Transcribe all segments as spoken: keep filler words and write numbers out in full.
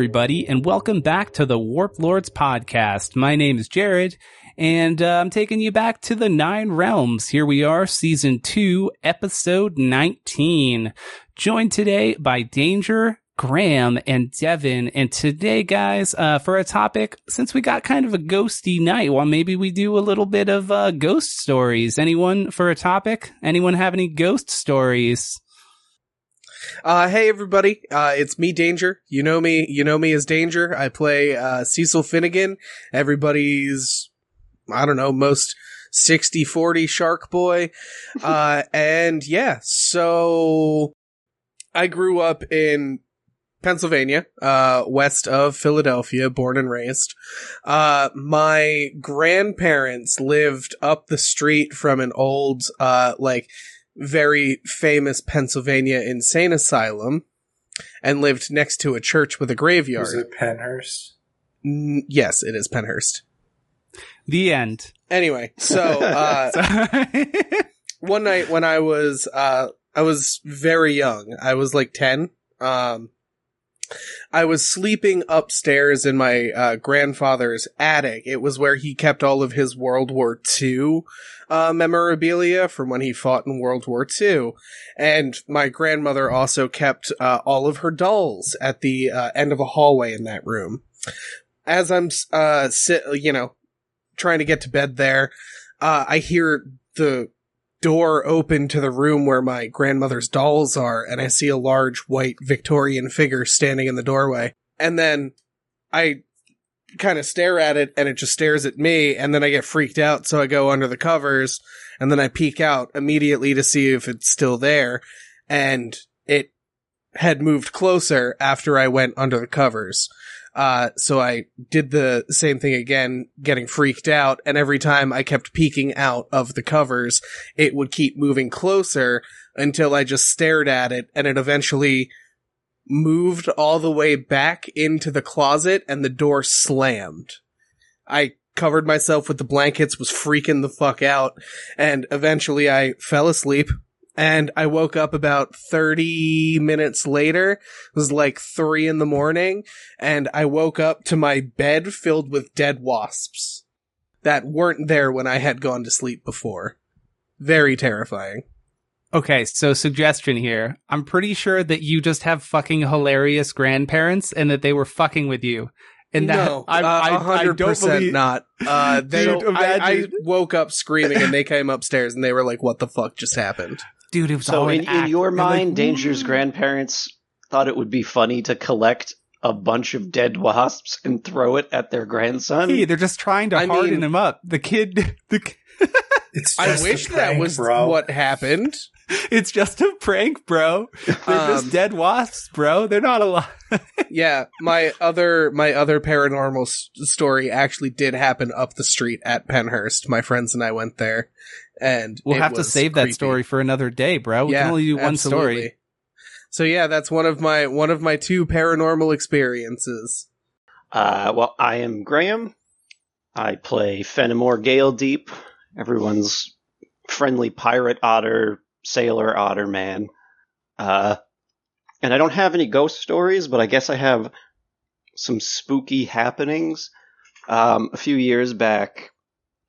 everybody, and welcome back to the Warp Lords podcast. My name is Jared, and uh, I'm taking you back to the Nine Realms. Here we are, Season two, Episode nineteen. Joined today by Danger, Graham, and Devin. And today, guys, uh, for a topic, since we got kind of a ghosty night, well, maybe we do a little bit of uh, ghost stories. Anyone for a topic? Anyone have any ghost stories? Uh, hey everybody, uh, it's me, Danger. You know me, you know me as Danger. I play, uh, Cecil Finnegan, everybody's, I don't know, most sixty forty shark boy. Uh, and yeah, so I grew up in Pennsylvania, uh, west of Philadelphia, born and raised. Uh, my grandparents lived up the street from an old, uh, like, very famous Pennsylvania insane asylum, and lived next to a church with a graveyard. Is it Pennhurst? N- yes, it is Pennhurst. The end. Anyway, so uh, one night when I was uh, I was very young, I was like ten. Um, I was sleeping upstairs in my uh, grandfather's attic. It was where he kept all of his World War Two uh, memorabilia from when he fought in World War Two. And my grandmother also kept uh, all of her dolls at the uh, end of a hallway in that room. As I'm, uh, sit, you know, trying to get to bed there, uh, I hear the door open to the room where my grandmother's dolls are, and I see a large white Victorian figure standing in the doorway. And then I kind of stare at it, and it just stares at me, and then I get freaked out, so I go under the covers, and then I peek out immediately to see if it's still there, and it had moved closer after I went under the covers. Uh, so I did the same thing again, getting freaked out, and every time I kept peeking out of the covers, it would keep moving closer until I just stared at it, and it eventually moved all the way back into the closet, and the door slammed. I covered myself with the blankets, was freaking the fuck out, and eventually I fell asleep. And I woke up about thirty minutes later. It was like three in the morning, and I woke up to my bed filled with dead wasps that weren't there when I had gone to sleep before. Very terrifying. Okay, so suggestion here. I'm pretty sure that you just have fucking hilarious grandparents and that they were fucking with you. And that no, I, uh, one hundred percent I, I don't believe not. Uh, they, Dude, I, I woke up screaming, and they came upstairs, and they were like, "What the fuck just happened?" Dude, it was so all in, in your mind, like, Danger's grandparents thought it would be funny to collect a bunch of dead wasps and throw it at their grandson. Hey, they're just trying to I harden mean, him up. The kid. The, it's just I wish prank, that was bro. What happened. It's just a prank, bro. They're um, just dead wasps, bro. They're not alive. Yeah, my other my other paranormal s- story actually did happen up the street at Pennhurst. My friends and I went there, and we'll have to save creepy. That story for another day, bro. We yeah, can only do one absolutely. Story. So yeah, that's one of my one of my two paranormal experiences. Uh, well, I am Graham. I play Fenimore Gale Deep, everyone's friendly pirate otter. Sailor otter man. Uh, and I don't have any ghost stories, but I guess I have some spooky happenings. Um, a few years back,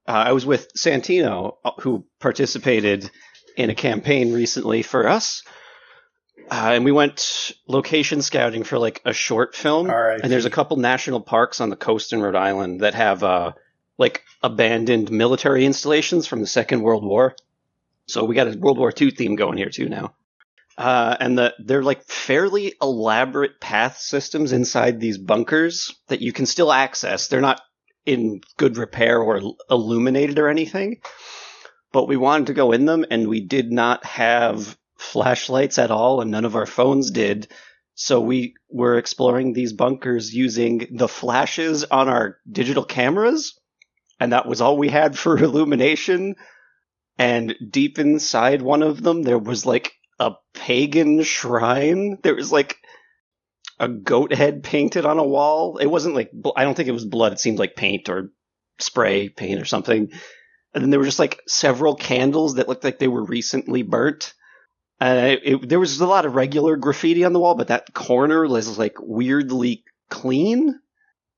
uh, I was with Santino, who participated in a campaign recently for us. Uh, and we went location scouting for like a short film. All right. And there's a couple national parks on the coast in Rhode Island that have uh, like abandoned military installations from the Second World War. So we got a World War Two theme going here, too, now. Uh, and the, they're, like, fairly elaborate path systems inside these bunkers that you can still access. They're not in good repair or illuminated or anything. But we wanted to go in them, and we did not have flashlights at all, and none of our phones did. So we were exploring these bunkers using the flashes on our digital cameras, and that was all we had for illumination. And deep inside one of them, there was, like, a pagan shrine. There was, like, a goat head painted on a wall. It wasn't, like, bl- I don't think it was blood. It seemed like paint or spray paint or something. And then there were just, like, several candles that looked like they were recently burnt. And it, it, there was a lot of regular graffiti on the wall, but that corner was, like, weirdly clean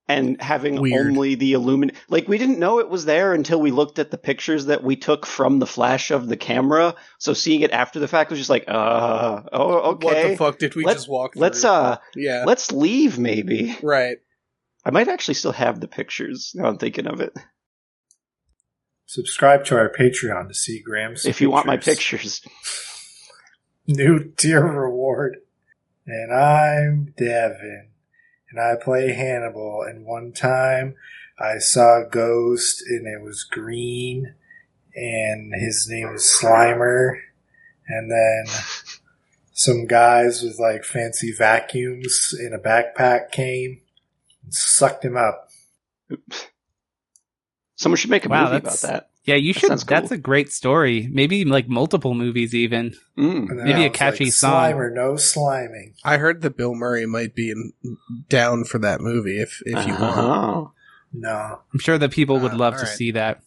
and having Weird. only the illumin. Like, we didn't know it was there until we looked at the pictures that we took from the flash of the camera. So seeing it after the fact was just like, uh, oh, okay. What the fuck did we let's, just walk through? Let's, uh, yeah. let's leave, maybe. Right. I might actually still have the pictures now I'm thinking of it. Subscribe to our Patreon to see Graham's If pictures. You want my pictures. New tier reward. And I'm Devin. And I play Hannibal. And one time I saw a ghost and it was green. And his name was Slimer. And then some guys with like fancy vacuums in a backpack came and sucked him up. Oops. Someone should make a wow, movie about that. Yeah, you that should. Cool. That's a great story. Maybe like multiple movies even. Mm. Maybe a catchy like, song. Slimer, no sliming. I heard that Bill Murray might be in, down for that movie if, if uh-huh. you want. No. I'm sure that people would uh, love to right. see that.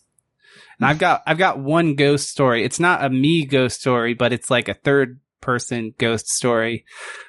And I've got I've got one ghost story. It's not a me ghost story, but it's like a third person ghost story.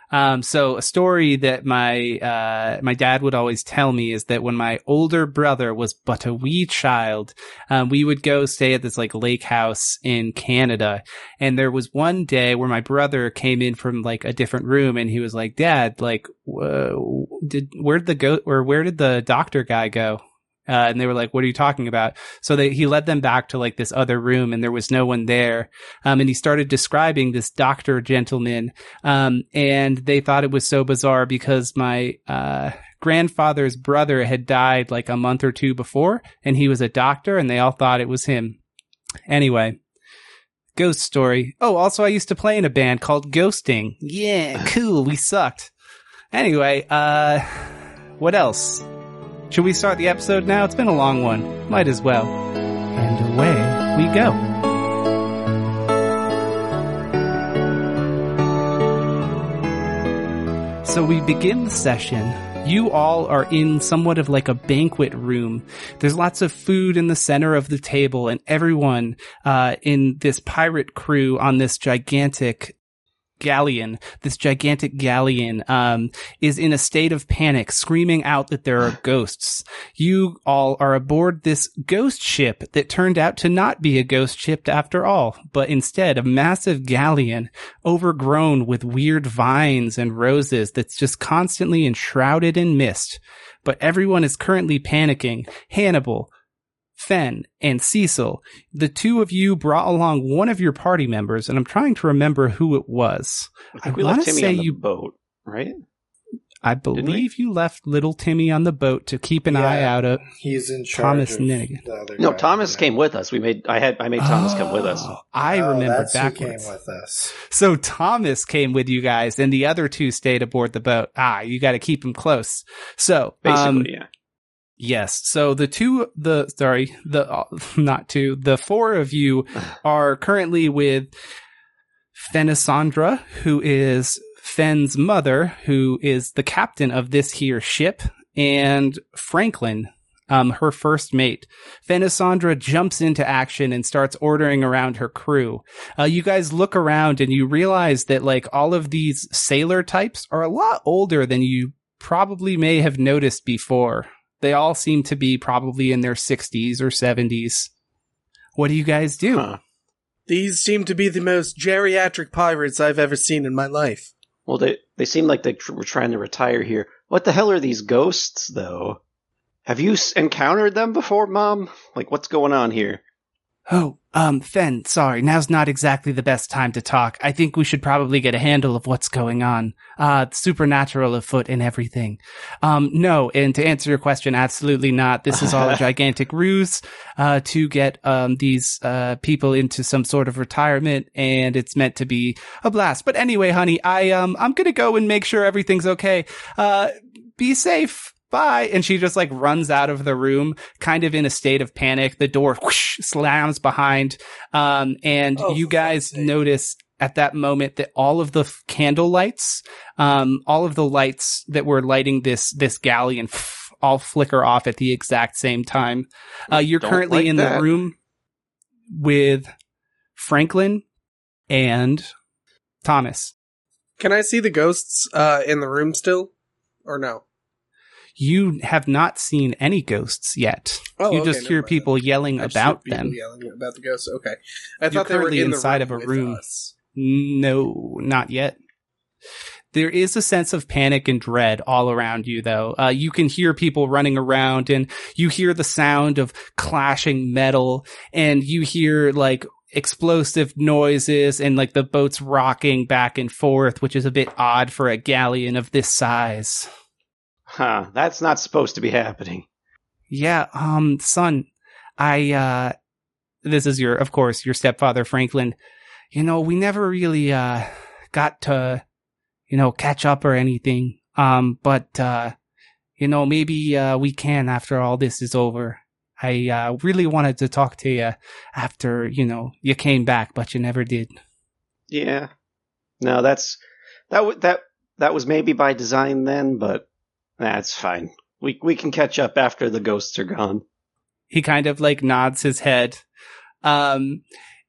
Um, so a story that my uh, my dad would always tell me is that when my older brother was but a wee child, um, we would go stay at this like lake house in Canada. And there was one day where my brother came in from like a different room, and he was like, "Dad, like, whoa, did where'd the go or where did the doctor guy go?" Uh, and they were like, "What are you talking about?" So they, he led them back to like this other room, and there was no one there. Um, and he started describing this doctor gentleman. Um, and they thought it was so bizarre because my, uh, grandfather's brother had died like a month or two before, and he was a doctor, and they all thought it was him. Anyway, ghost story. Oh, also I used to play in a band called Ghosting. Yeah, cool. We sucked. Anyway, uh, what else? Should we start the episode now? It's been a long one. Might as well. And away we go. So we begin the session. You all are in somewhat of like a banquet room. There's lots of food in the center of the table, and everyone uh, in this pirate crew on this gigantic galleon, this gigantic galleon, um, is in a state of panic, screaming out that there are ghosts. You all are aboard this ghost ship that turned out to not be a ghost ship after all, but instead a massive galleon overgrown with weird vines and roses that's just constantly enshrouded in mist. But everyone is currently panicking. Hannibal, Fen, and Cecil, the two of you brought along one of your party members, and I'm trying to remember who it was. I, I want to say on the you boat, right? I believe you left little Timmy on the boat to keep an yeah, eye out of. He's in charge. Thomas Ninigan. No, Thomas came with us. We made. I had. I made Thomas oh, come with us. I oh, remember that's backwards. Who came with us. So Thomas came with you guys, and the other two stayed aboard the boat. Ah, you got to keep them close. So basically, um, yeah. Yes. So the two, the, sorry, the, uh, not two, the four of you are currently with Fenisandra, who is Fen's mother, who is the captain of this here ship, and Franklin, um, her first mate. Fenisandra jumps into action and starts ordering around her crew. Uh, you guys look around and you realize that like all of these sailor types are a lot older than you probably may have noticed before. They all seem to be probably in their sixties or seventies. What do you guys do? Huh. These seem to be the most geriatric pirates I've ever seen in my life. Well, they, they seem like they tr- were trying to retire here. What the hell are these ghosts, though? Have you s- encountered them before, Mom? Like, what's going on here? Oh, um, Fen, sorry, now's not exactly the best time to talk. I think we should probably get a handle of what's going on. Uh, supernatural afoot and everything. Um, no, and to answer your question, absolutely not. This is all a gigantic ruse, uh, to get, um, these, uh, people into some sort of retirement, and it's meant to be a blast. But anyway, honey, I, um, I'm gonna go and make sure everything's okay. Uh, be safe. Bye. And she just like runs out of the room, kind of in a state of panic. The door whoosh, slams behind. Um, and oh, you guys notice at that moment that all of the f- candle lights, um, all of the lights that were lighting this, this galleon f- all flicker off at the exact same time. Uh, you're Don't currently like in that. the room with Franklin and Thomas. Can I see the ghosts, uh, in the room still or no? you have not seen any ghosts yet. Oh, you okay, just hear people that. yelling I about just heard them. People yelling about the ghosts. Okay, I You're thought they were in inside the room of a room. Us. No, not yet. There is a sense of panic and dread all around you, though. Uh, you can hear people running around, and you hear the sound of clashing metal, and you hear like explosive noises and like the boats rocking back and forth, which is a bit odd for a galleon of this size. Huh, that's not supposed to be happening. Yeah, um, son, I, uh, this is your, of course, your stepfather, Franklin. You know, we never really, uh, got to, you know, catch up or anything. Um, but, uh, you know, maybe, uh, we can after all this is over. I, uh, really wanted to talk to you after, you know, you came back, but you never did. Yeah. No, that's, that, w- that, that was maybe by design then, but that's fine. We, we can catch up after the ghosts are gone. He kind of like nods his head. Um,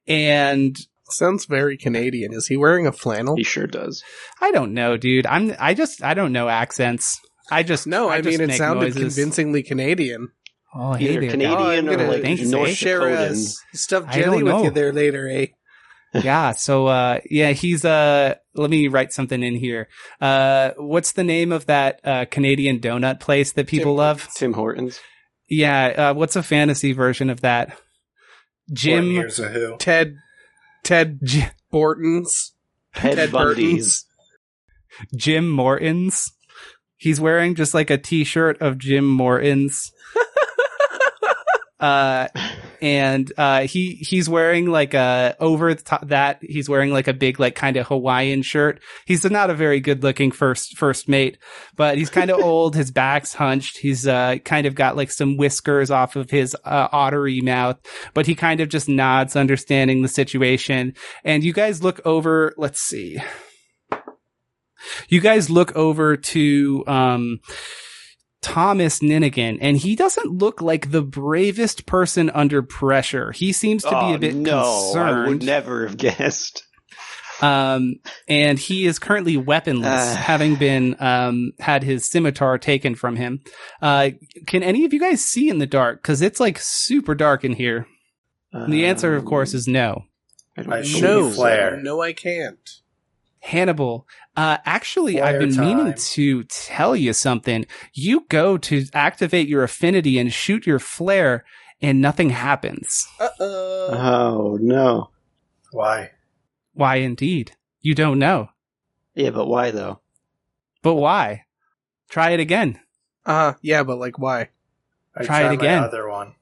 and, Sounds very Canadian. Is he wearing a flannel? He sure does. I don't know, dude. I'm. I just. I don't know accents. I just. No, I, I mean it sounded noises. convincingly Canadian. Oh, hey either there. Canadian oh, or like North Dakotan. Stuff jelly with you there later, eh? Yeah. So, uh, yeah, he's. Uh, let me write something in here. Uh, what's the name of that uh, Canadian donut place that people Tim, love? Tim Hortons. Yeah. Uh, what's a fantasy version of that? Jim. Here's a who. Ted. Ted J- Borton's. Ted, Ted Bundy's. Burton's. Jim Morton's. He's wearing just like a t-shirt of Jim Morton's. uh, and uh, he he's wearing like a, over the top that, he's wearing like a big like kind of Hawaiian shirt. He's not a very good looking first first mate, but he's kind of old. His back's hunched. He's uh, kind of got like some whiskers off of his uh, ottery mouth, but he kind of just nods, understanding the situation. And you guys look over, let's see. You guys look over to um, Thomas Ninigan, and he doesn't look like the bravest person under pressure. He seems to oh, be a bit no, concerned. I would never have guessed. Um, and he is currently weaponless, uh, having been um, had his scimitar taken from him. Uh, can any of you guys see in the dark? Because it's like super dark in here. Um, the answer, of course, is no. I show flare. No, I can't. Hannibal, uh, actually, Fire I've been time. meaning to tell you something. You go to activate your affinity and shoot your flare, and nothing happens. Uh-oh. Oh, no. Why? Why, indeed. You don't know. Yeah, but why, though? But why? Try it again. Uh-huh. Yeah, but, like, why? I try, try it again. Other one.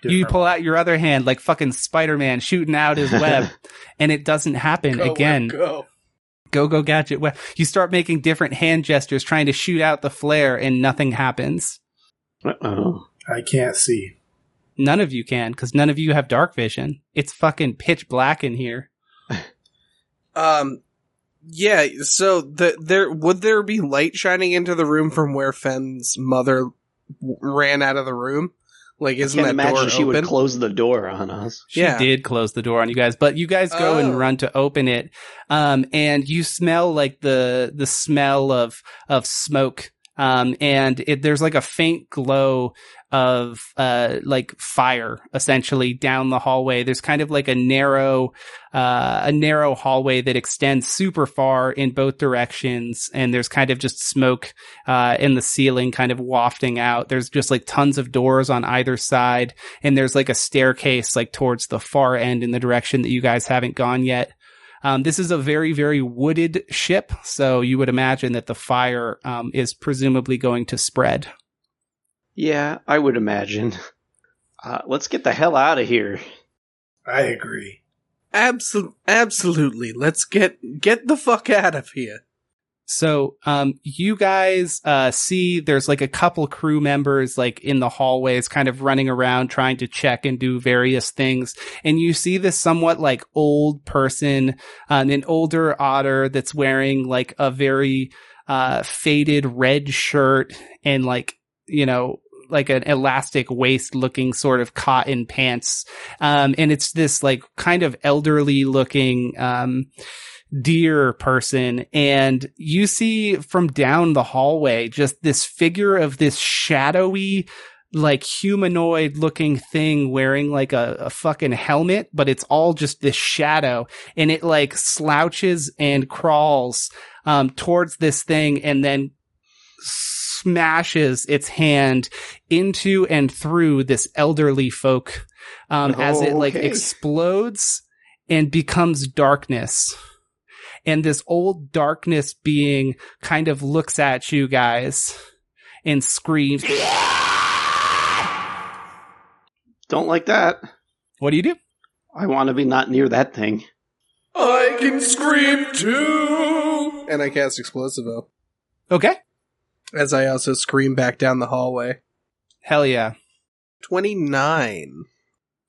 Different. You pull out your other hand like fucking Spider-Man shooting out his web, and it doesn't happen go, again. Web, go. Go, go, gadget. Well, you start making different hand gestures, trying to shoot out the flare, and nothing happens. Uh-oh. I can't see. None of you can, because none of you have dark vision. It's fucking pitch black in here. um, yeah, so the, there would there be light shining into the room from where Fenn's mother w- ran out of the room? Like, isn't I can't that imagine door she open? Would close the door on us. She yeah. did close the door on you guys, but you guys go oh. and run to open it. Um, and you smell like the, the smell of, of smoke. Um, and it, there's like a faint glow of, uh, like fire essentially down the hallway. There's kind of like a narrow, uh, a narrow hallway that extends super far in both directions. And there's kind of just smoke, uh, in the ceiling kind of wafting out. There's just like tons of doors on either side. And there's like a staircase like towards the far end in the direction that you guys haven't gone yet. Um, this is a very, very wooded ship, so you would imagine that the fire um, is presumably going to spread. Yeah, I would imagine. Uh, let's get the hell out of here. I agree. Absol- absolutely. Let's get get the fuck out of here. So, um, you guys, uh, see there's like a couple crew members, like in the hallways, kind of running around trying to check and do various things. And you see this somewhat like old person, um, an older otter that's wearing like a very, uh, faded red shirt and like, you know, like an elastic waist looking sort of cotton pants. Um, and it's this like kind of elderly looking, um, deer person, and you see from down the hallway just this figure of this shadowy, like, humanoid looking thing wearing like a, a fucking helmet, but it's all just this shadow, and it like slouches and crawls um towards this thing and then smashes its hand into and through this elderly folk um oh, as it like okay. explodes and becomes darkness. And this old darkness being kind of looks at you guys and screams. Don't like that. What do you do? I want to be not near that thing. I can scream too. And I cast Explosivo. Okay. As I also scream back down the hallway. Hell yeah. twenty-nine.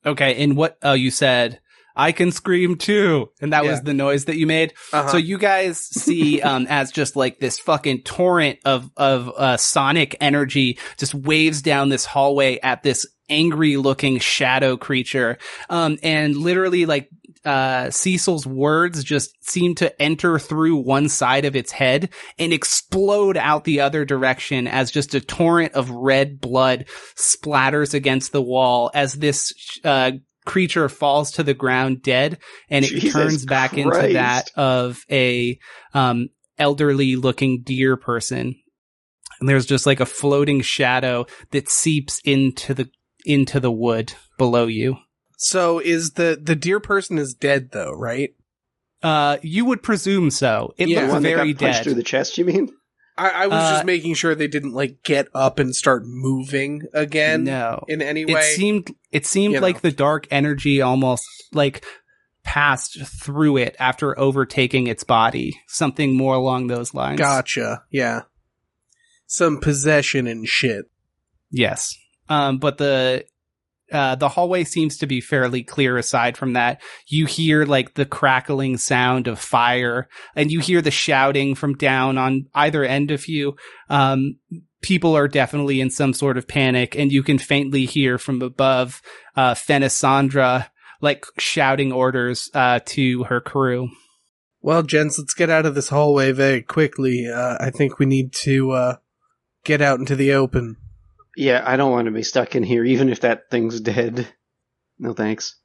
Okay, and what oh, you said... I can scream too. And that yeah. was the noise that you made. Uh-huh. So you guys see um as just like this fucking torrent of of uh, sonic energy just waves down this hallway at this angry looking shadow creature. Um and literally like uh Cecil's words just seem to enter through one side of its head and explode out the other direction as just a torrent of red blood splatters against the wall as this uh creature falls to the ground dead, and it Jesus turns back Christ. into that of a um elderly looking deer person, and there's just like a floating shadow that seeps into the into the wood below you. So is the the deer person is dead though, right? Uh you would presume so. It yeah, looks one very that got punched dead through the chest, you mean? I, I was uh, just making sure they didn't like get up and start moving again. No, in any way. It seemed it seemed like know. the dark energy almost like passed through it after overtaking its body. Something more along those lines. Gotcha. Yeah, some possession and shit. Yes, um, but the uh, the hallway seems to be fairly clear. Aside from that, you hear like the crackling sound of fire, and you hear the shouting from down on either end of you. Um, people are definitely in some sort of panic, and you can faintly hear from above, uh, Fenisandra like shouting orders, uh, to her crew. Well, gents, let's get out of this hallway very quickly. Uh, I think we need to, uh, get out into the open. Yeah, I don't want to be stuck in here, even if that thing's dead. No thanks.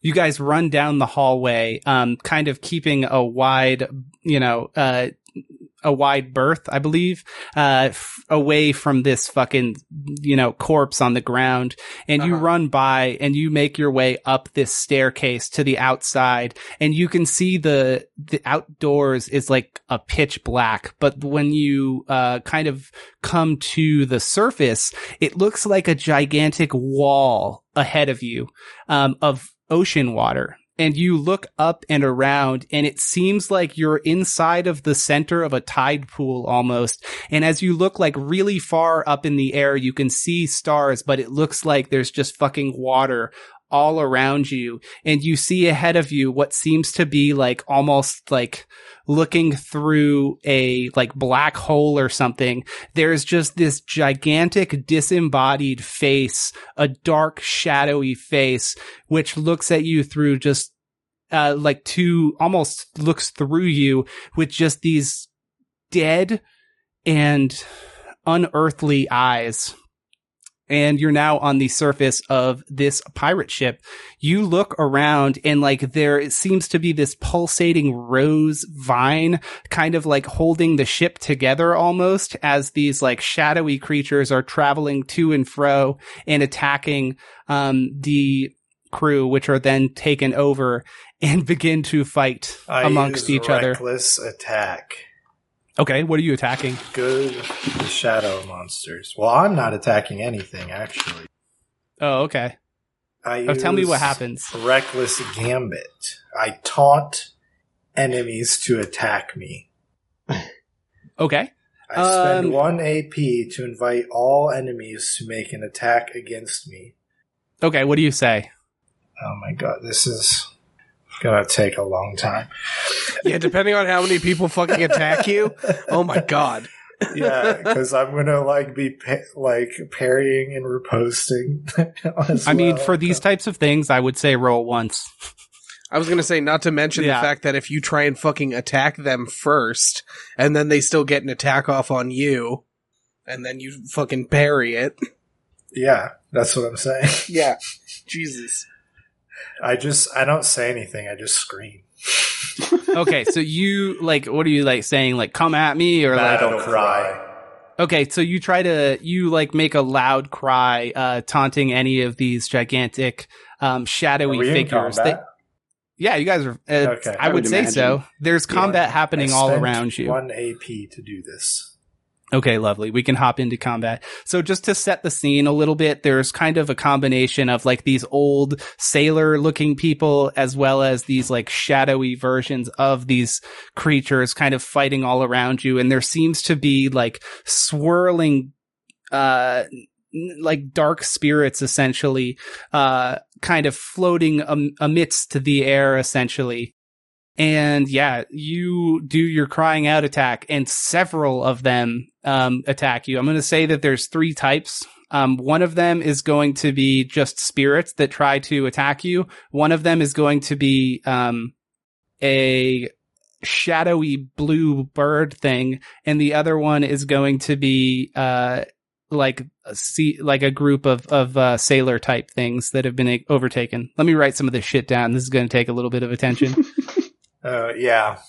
You guys run down the hallway, um, kind of keeping a wide, you know, uh, a wide berth, I believe, uh, f- away from this fucking, you know, corpse on the ground. And uh-huh. you run by and you make your way up this staircase to the outside. And you can see the, the outdoors is like a pitch black. But when you, uh, kind of come to the surface, it looks like a gigantic wall ahead of you, um, of ocean water. And you look up and around, and it seems like you're inside of the center of a tide pool almost. And as you look like really far up in the air, you can see stars, but it looks like there's just fucking water all around you. And you see ahead of you what seems to be like almost like looking through a like black hole or something. There's just this gigantic disembodied face, a dark shadowy face, which looks at you through just uh like two almost looks through you with just these dead and unearthly eyes. And you're now on the surface of this pirate ship. You look around and like there seems to be this pulsating rose vine kind of like holding the ship together almost as these like shadowy creatures are traveling to and fro and attacking um the crew, which are then taken over and begin to fight I amongst use each reckless other. Reckless attack. Okay, what are you attacking? Good shadow monsters. Well, I'm not attacking anything, actually. Oh, okay. I oh, tell me what happens. Reckless Gambit. I taunt enemies to attack me. Okay. I spend um, one A P to invite all enemies to make an attack against me. Okay, what do you say? Oh my god, this is... gonna take a long time. Yeah, depending on how many people fucking attack you. Oh my god. Yeah, because I'm gonna like be pa- like parrying and riposting. I well. mean, for these types of things, I would say roll once. I was going to say, not to mention yeah. the fact that if you try and fucking attack them first, and then they still get an attack off on you, and then you fucking parry it. Yeah, that's what I'm saying. Yeah. Jesus. I just, I don't say anything, I just scream. Okay, so you, like, what are you, like, saying, like, come at me, or, like... I don't cry. Okay, so you try to, you, like, make a loud cry, uh, taunting any of these gigantic, um, shadowy figures. They, yeah, you guys are, uh, okay. I, I would, would say so. There's combat yeah, happening all around you. One A P to do this. Okay, lovely. We can hop into combat. So just to set the scene a little bit, there's kind of a combination of like these old sailor looking people as well as these like shadowy versions of these creatures kind of fighting all around you. And there seems to be like swirling, uh, like dark spirits essentially, uh, kind of floating am- amidst the air essentially. And yeah, you do your crying out attack and several of them, um, attack you. I'm going to say that there's three types. Um, one of them is going to be just spirits that try to attack you. One of them is going to be, um, a shadowy blue bird thing. And the other one is going to be, uh, like, see, like a group of, of, uh, sailor type things that have been a- overtaken. Let me write some of this shit down. This is going to take a little bit of attention. Uh, yeah.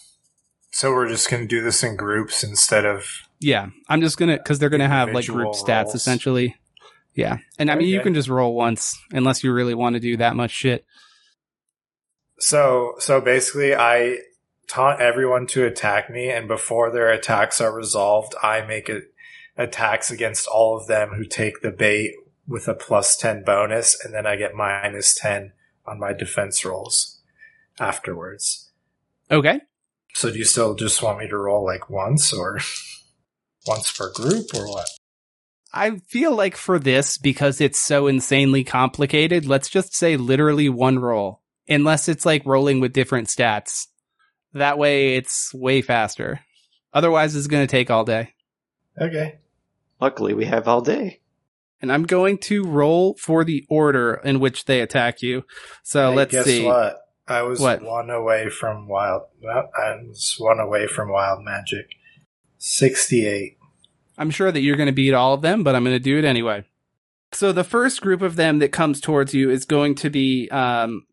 So we're just going to do this in groups instead of... Yeah, I'm just going to... Because they're going to have, like, group stats, roles. Essentially. Yeah. And, I okay. mean, you can just roll once, unless you really want to do that much shit. So, so basically, I taunt everyone to attack me, and before their attacks are resolved, I make it attacks against all of them who take the bait with a plus ten bonus, and then I get minus ten on my defense rolls afterwards. Okay. So do you still just want me to roll like once or once per group or what? I feel like for this, because it's so insanely complicated, let's just say literally one roll. Unless it's like rolling with different stats. That way it's way faster. Otherwise it's going to take all day. Okay. Luckily we have all day. And I'm going to roll for the order in which they attack you. So hey, let's guess see. What? I was what? one away from wild. I was one away from wild magic. sixty-eight. I'm sure that you're going to beat all of them, but I'm going to do it anyway. So the first group of them that comes towards you is going to be um,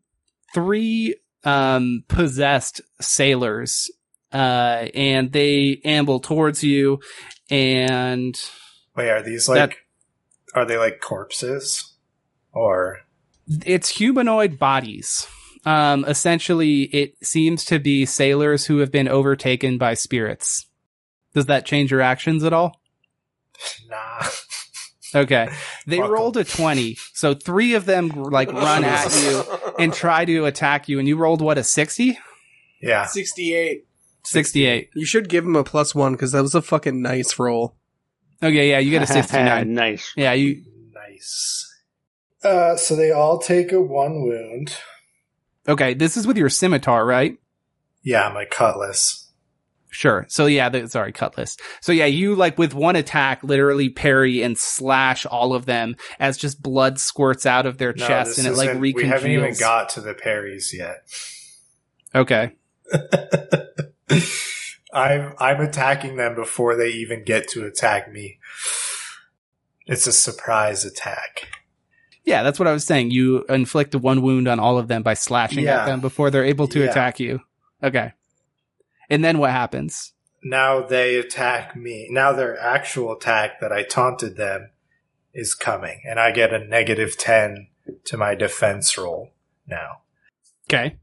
three um, possessed sailors, uh, and they amble towards you. And wait, are these like? That- are they like corpses, or? It's humanoid bodies. Um, essentially, it seems to be sailors who have been overtaken by spirits. Does that change your actions at all? Nah. Okay. They Welcome. rolled a twenty, so three of them, like, run at you and try to attack you, and you rolled, what, a sixty? Yeah. sixty-eight. sixty-eight. You should give him a plus one, because that was a fucking nice roll. Okay, yeah, you get a sixty-nine. Nice. Yeah, you... Nice. Uh, so they all take a one wound... Okay, this is with your scimitar, right? Yeah, my cutlass. Sure. So, yeah, the, sorry, cutlass. So, yeah, you, like, with one attack, literally parry and slash all of them as just blood squirts out of their no, chest and it, like, recongeals. We haven't even got to the parries yet. Okay. I'm, I'm attacking them before they even get to attack me. It's a surprise attack. Yeah, that's what I was saying. You inflict one wound on all of them by slashing yeah. at them before they're able to yeah. attack you. Okay. And then what happens? Now they attack me. Now their actual attack that I taunted them is coming, and I get a negative ten to my defense roll now. Okay.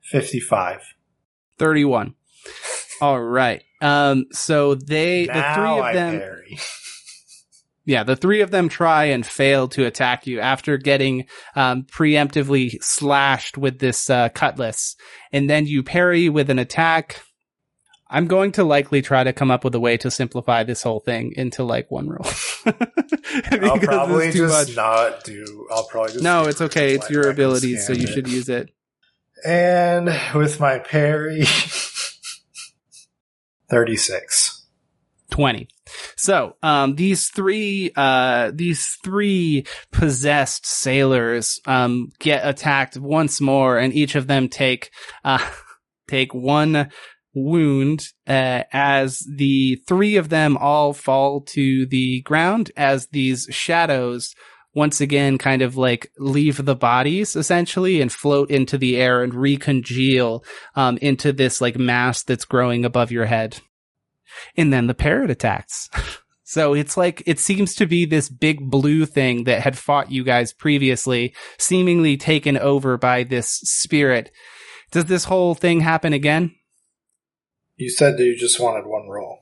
fifty-five. thirty-one. All right. Um, so they, now the three of I them... Parry. Yeah, the three of them try and fail to attack you after getting um, preemptively slashed with this uh, cutlass. And then you parry with an attack. I'm going to likely try to come up with a way to simplify this whole thing into, like, one roll. I'll probably just much. not do... I'll probably just no, it's okay. It's your ability, so you it. should use it. And with my parry... thirty-six. twenty. So, um, these three, uh, these three possessed sailors, um, get attacked once more, and each of them take, uh, take one wound, uh, as the three of them all fall to the ground as these shadows once again kind of like leave the bodies essentially and float into the air and recongeal um into this like mass that's growing above your head. And then the parrot attacks. So it's like, it seems to be this big blue thing that had fought you guys previously, seemingly taken over by this spirit. Does this whole thing happen again? You said that you just wanted one roll.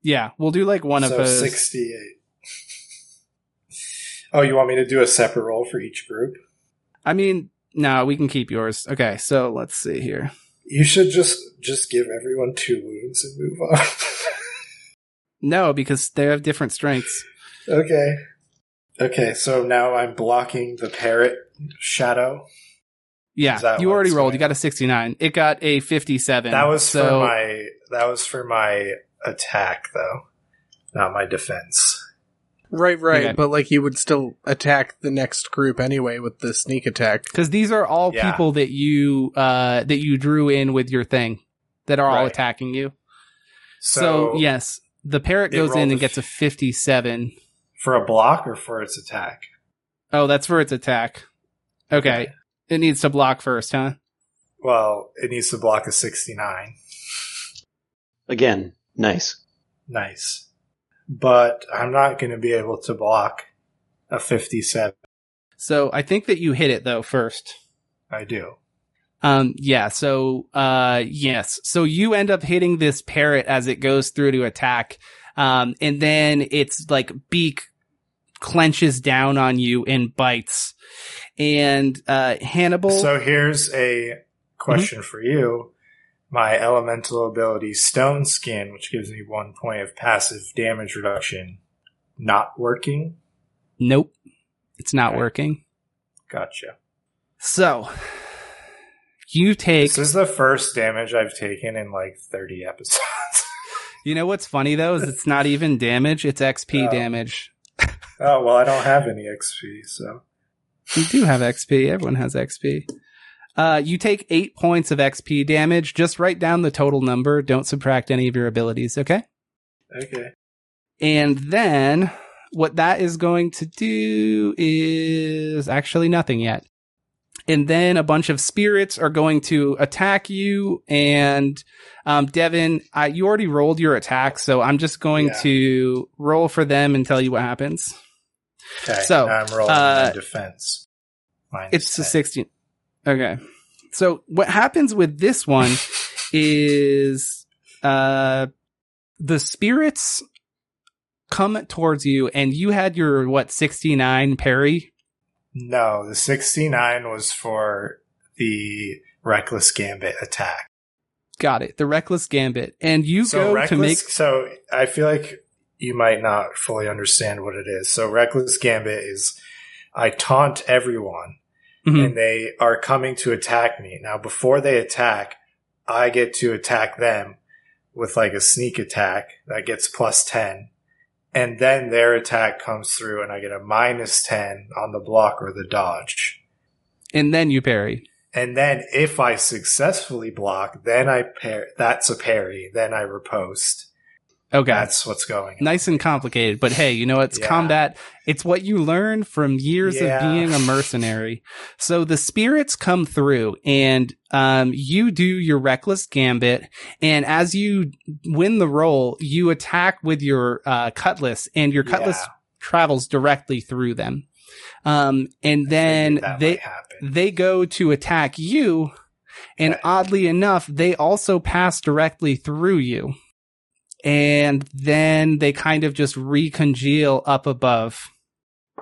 Yeah, we'll do like one so of those. sixty-eight. Oh, you want me to do a separate roll for each group? I mean, no, we can keep yours. Okay, so let's see here. You should just just give everyone two wounds and move on. No, because they have different strengths. Okay. Okay, so now I'm blocking the parrot shadow. Yeah, you already rolled. You got a sixty-nine. It got a fifty-seven. That was so... for my that was for my attack though, not my defense. Right, right, okay. But like you would still attack the next group anyway with the sneak attack, because these are all yeah. people that you uh, that you drew in with your thing that are right. all attacking you. So, so yes, the parrot goes in and gets a fifty-seven for a block or for its attack. Oh, that's for its attack. Okay, okay. It needs to block first, huh? Well, it needs to block a sixty-nine. Again, nice, nice. But I'm not going to be able to block a fifty-seven. So I think that you hit it, though, first. I do. Um, yeah, so, uh, yes. So you end up hitting this parrot as it goes through to attack. Um, and then its, like, beak clenches down on you and bites. And uh, Hannibal... So here's a question mm-hmm. for you. My elemental ability, Stone Skin, which gives me one point of passive damage reduction, not working? Nope. It's not okay. working. Gotcha. So, you take... This is the first damage I've taken in like thirty episodes. You know what's funny, though, is it's not even damage, it's X P oh. damage. Oh, well, I don't have any X P, so... You do have X P. Everyone has X P. Uh, you take eight points of X P damage. Just write down the total number. Don't subtract any of your abilities, okay? Okay. And then what that is going to do is actually nothing yet. And then a bunch of spirits are going to attack you. And um, Devin, I, you already rolled your attack, so I'm just going yeah. to roll for them and tell you what happens. Okay, so, now I'm rolling uh, my defense. Minus it's ten. A sixteen. Okay. So what happens with this one is uh the spirits come towards you, and you had your what sixty-nine parry? No, the sixty-nine was for the Reckless Gambit attack. Got it. The Reckless Gambit. And you so go reckless, to make So I feel like you might not fully understand what it is. So Reckless Gambit is I taunt everyone. Mm-hmm. And they are coming to attack me. Now, before they attack, I get to attack them with like a sneak attack that gets plus ten. And then their attack comes through and I get a minus ten on the block or the dodge. And then you parry. And then if I successfully block, then I parry. That's a parry. Then I riposte. Okay. That's what's going on. Nice and complicated, but hey, you know, it's yeah. combat. It's what you learn from years yeah. of being a mercenary. So the spirits come through and um, you do your Reckless Gambit. And as you win the roll, you attack with your uh, cutlass, and your cutlass yeah. travels directly through them. Um, and then they they go to attack you. And okay. oddly enough, they also pass directly through you. And then they kind of just recongeal up above.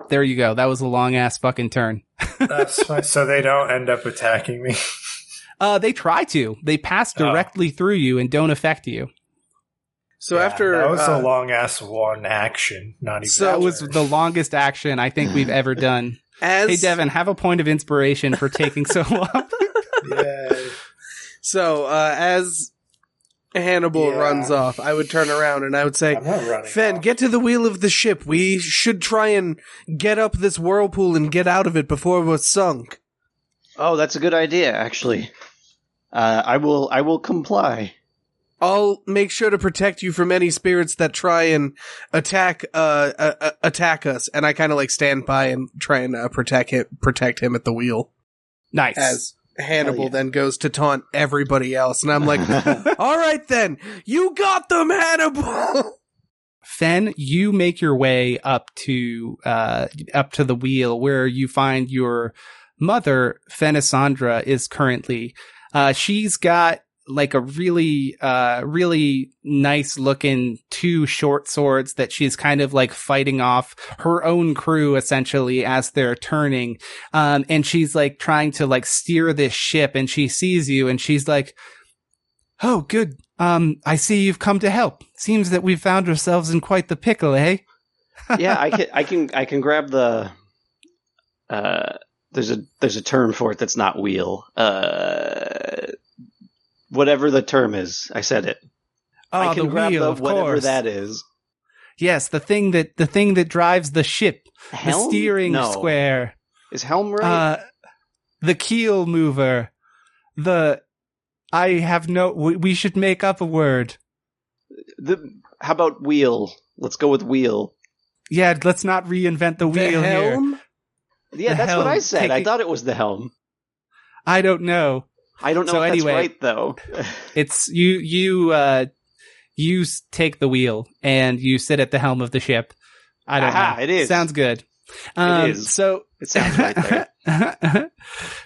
There you go. That was a long-ass fucking turn. That's fine. So they don't end up attacking me? Uh, they try to. They pass directly oh. through you and don't affect you. So yeah, after... That was uh, a long-ass one action. Not even So it was the longest action I think we've ever done. As- hey, Devin, have a point of inspiration for taking so long. Yay. So, uh, as... Hannibal yeah. runs off, I would turn around and I would say, Fen, off. Get to the wheel of the ship. We should try and get up this whirlpool and get out of it before we're sunk. Oh, that's a good idea, actually. Uh, I will I will comply. I'll make sure to protect you from any spirits that try and attack uh, uh, attack us. And I kind of like stand by and try and uh, protect him, protect him at the wheel. Nice. As Hannibal yeah. then goes to taunt everybody else. And I'm like, all right, then. You got them, Hannibal. Fen, you make your way up to uh, up to the wheel where you find your mother, Fenisandra, is currently. Uh, she's got like a really, uh, really nice looking two short swords that she's kind of like fighting off her own crew essentially as they're turning. Um, and she's like trying to like steer this ship, and she sees you and she's like, oh, good. Um, I see you've come to help. Seems that we've found ourselves in quite the pickle, eh? yeah, I can, I can, I can grab the, uh, there's a, there's a term for it that's not wheel. Uh, Whatever the term is, I said it. Oh, I can the grab wheel, the, of whatever course. That is. Yes, the thing that the thing that drives the ship, helm? The steering no. square. Is helm right? Uh, the keel mover. The I have no. We, we should make up a word. The how about wheel? Let's go with wheel. Yeah, let's not reinvent the wheel the helm? Here. Yeah, the that's helm. What I said. Take I thought it was the helm. I don't know. I don't know so if anyway, that's right, though. it's you. You. Uh, you take the wheel and you sit at the helm of the ship. I don't Aha, know. It is sounds good. Um, it is. So it sounds right there.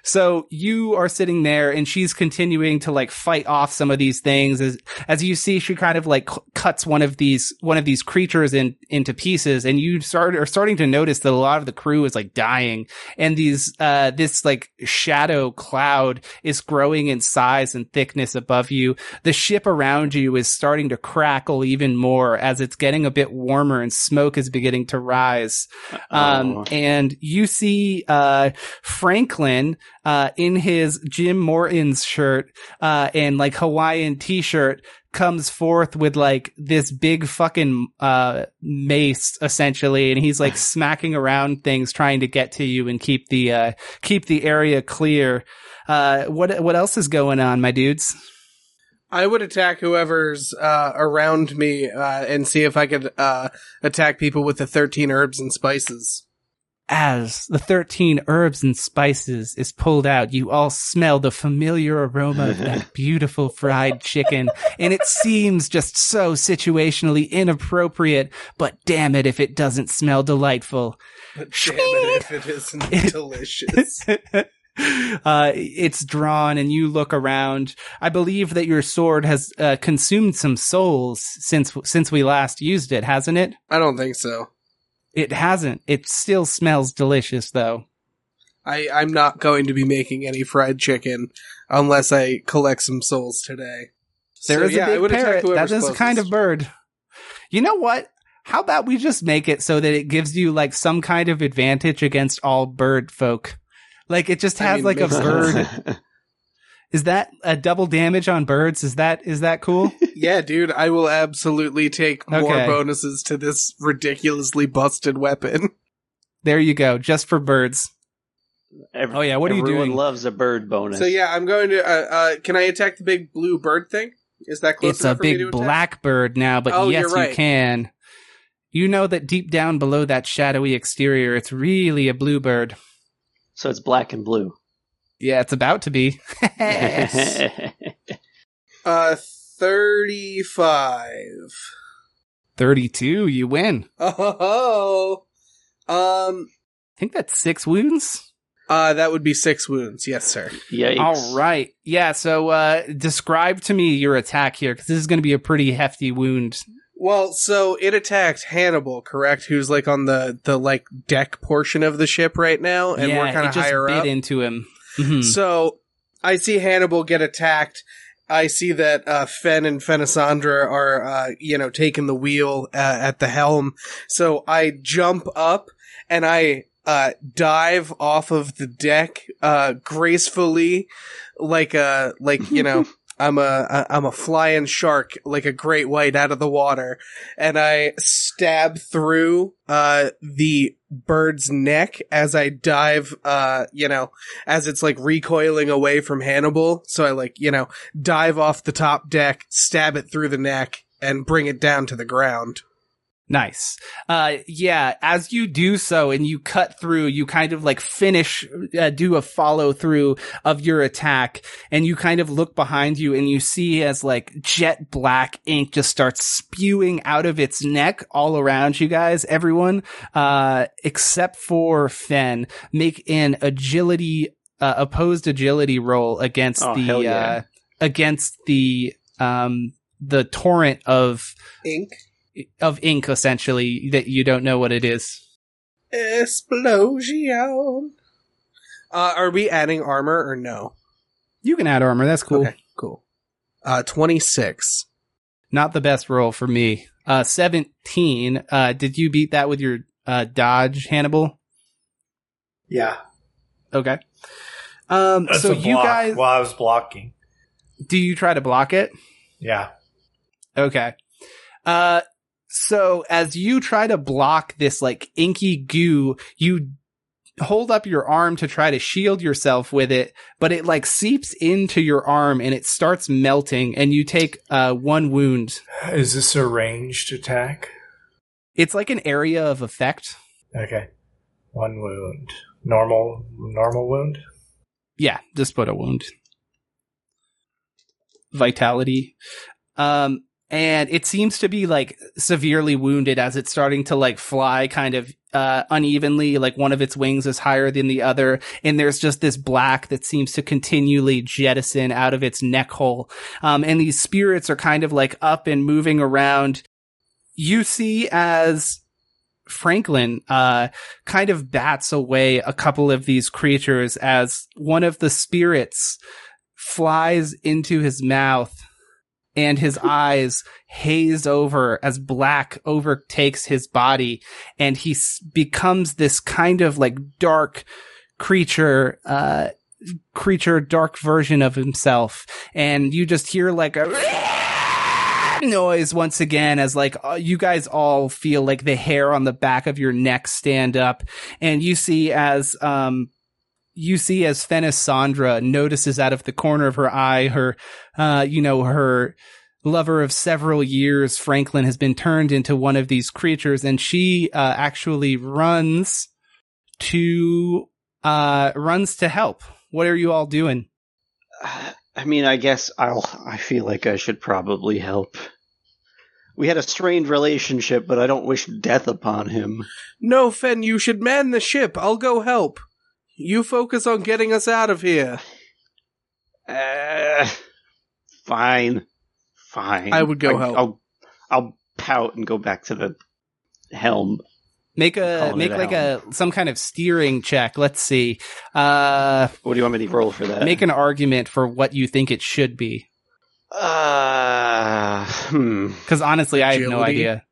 So you are sitting there, and she's continuing to like fight off some of these things. As as you see, she kind of like cuts one of these one of these creatures in into pieces, and you start are starting to notice that a lot of the crew is like dying, and these uh this like shadow cloud is growing in size and thickness above you. The ship around you is starting to crackle even more as it's getting a bit warmer, and smoke is beginning to rise. Um, oh. And you see uh Franklin. Uh, in his Jim Morton's shirt, uh, and like Hawaiian t-shirt, comes forth with like this big fucking, uh, mace essentially. And he's like smacking around things, trying to get to you and keep the, uh, keep the area clear. Uh, what, what else is going on, my dudes? I would attack whoever's, uh, around me, uh, and see if I could, uh, attack people with the thirteen herbs and spices. As the thirteen herbs and spices is pulled out, you all smell the familiar aroma of that beautiful fried chicken, and it seems just so situationally inappropriate, but damn it if it doesn't smell delightful. But damn it if it isn't delicious. Uh, it's drawn, and you look around. I believe that your sword has uh, consumed some souls since since we last used it, hasn't it? I don't think so. It hasn't. It still smells delicious, though. I, I'm not going to be making any fried chicken unless I collect some souls today. There so, is yeah, a big parrot. That is the kind of bird. You know what? How about we just make it so that it gives you, like, some kind of advantage against all bird folk? Like, it just has, I mean, like, a bird... Is that a double damage on birds? Is that is that cool? Yeah, dude, I will absolutely take more okay. bonuses to this ridiculously busted weapon. There you go, just for birds. Every, oh yeah, what are you doing? Everyone loves a bird bonus. So yeah, I'm going to. Uh, uh, can I attack the big blue bird thing? Is that close it's enough for me to attack? It's a big black bird now, but oh, yes, you're right. You can. You know that deep down below that shadowy exterior, it's really a blue bird. So it's black and blue. Yeah, it's about to be. uh, thirty-five. thirty-two, you win. Oh, um, I think that's six wounds. Uh, that would be six wounds. Yes, sir. Yikes. All right. Yeah, so uh, describe to me your attack here, because this is going to be a pretty hefty wound. Well, so it attacked Hannibal, correct? Who's like on the, the like deck portion of the ship right now, and yeah, we're kind of higher up. Yeah, it just bit into him. Mm-hmm. So I see Hannibal get attacked. I see that uh, Fen and Fenisandra are, uh, you know, taking the wheel uh, at the helm. So I jump up and I uh, dive off of the deck uh, gracefully, like a like you know I'm a I'm a flying shark, like a great white out of the water, and I stab through uh the bird's neck as I dive, uh you know, as it's like recoiling away from Hannibal. So I like, you know, dive off the top deck, stab it through the neck, and bring it down to the ground. Nice. Uh, yeah, as you do so and you cut through, you kind of like finish, uh, do a follow through of your attack, and you kind of look behind you and you see as like jet black ink just starts spewing out of its neck all around you guys, everyone, uh, except for Fen. Make an agility, uh, opposed agility roll against oh, the, hell yeah. uh, against the, um, the torrent of ink. Of ink, essentially, that you don't know what it is. Explosion. Uh, are we adding armor or no? You can add armor. That's cool. Okay, cool. Uh, twenty-six. Not the best roll for me. Uh, seventeen. Uh, did you beat that with your uh, dodge, Hannibal? Yeah. Okay. Um, so you guys, while I was blocking, do you try to block it? Yeah. Okay. Uh, So as you try to block this like inky goo, you hold up your arm to try to shield yourself with it, but it like seeps into your arm and it starts melting, and you take uh one wound. Is this a ranged attack? It's like an area of effect. Okay. One wound. Normal, normal wound? Yeah, just put a wound. Vitality. Um, And it seems to be, like, severely wounded as it's starting to, like, fly kind of uh unevenly. Like, one of its wings is higher than the other. And there's just this black that seems to continually jettison out of its neck hole. Um, and these spirits are kind of, like, up and moving around. You see as Franklin uh kind of bats away a couple of these creatures as one of the spirits flies into his mouth. And his eyes haze over as black overtakes his body, and he s- becomes this kind of like dark creature, uh, creature, dark version of himself. And you just hear like a noise once again as like uh, you guys all feel like the hair on the back of your neck stand up, and you see as um. You see as Fenisandra notices out of the corner of her eye, her, uh, you know, her lover of several years, Franklin, has been turned into one of these creatures, and she uh, actually runs to uh, runs to help. What are you all doing? I mean, I guess I'll. I feel like I should probably help. We had a strained relationship, but I don't wish death upon him. No, Fen, you should man the ship. I'll go help. You focus on getting us out of here. Uh, fine. Fine. I would go I, help. I'll, I'll pout and go back to the helm. Make a make like helm. a some kind of steering check. Let's see. Uh, what do you want me to roll for that? Make an argument for what you think it should be. Uh, hmm. Because honestly, I agility. have no idea.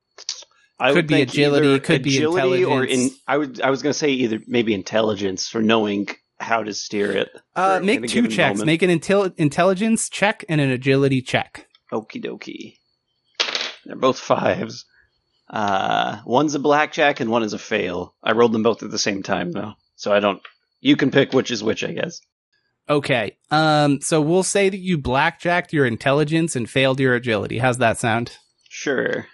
I could be agility, could be agility or in, I would. I was going to say either maybe intelligence for knowing how to steer it. Uh, make two checks. Moment. Make an intel- intelligence check and an agility check. Okie dokie. They're both fives. Uh, one's a blackjack and one is a fail. I rolled them both at the same time though, so I don't. You can pick which is which, I guess. Okay. Um. So we'll say that you blackjacked your intelligence and failed your agility. How's that sound? Sure.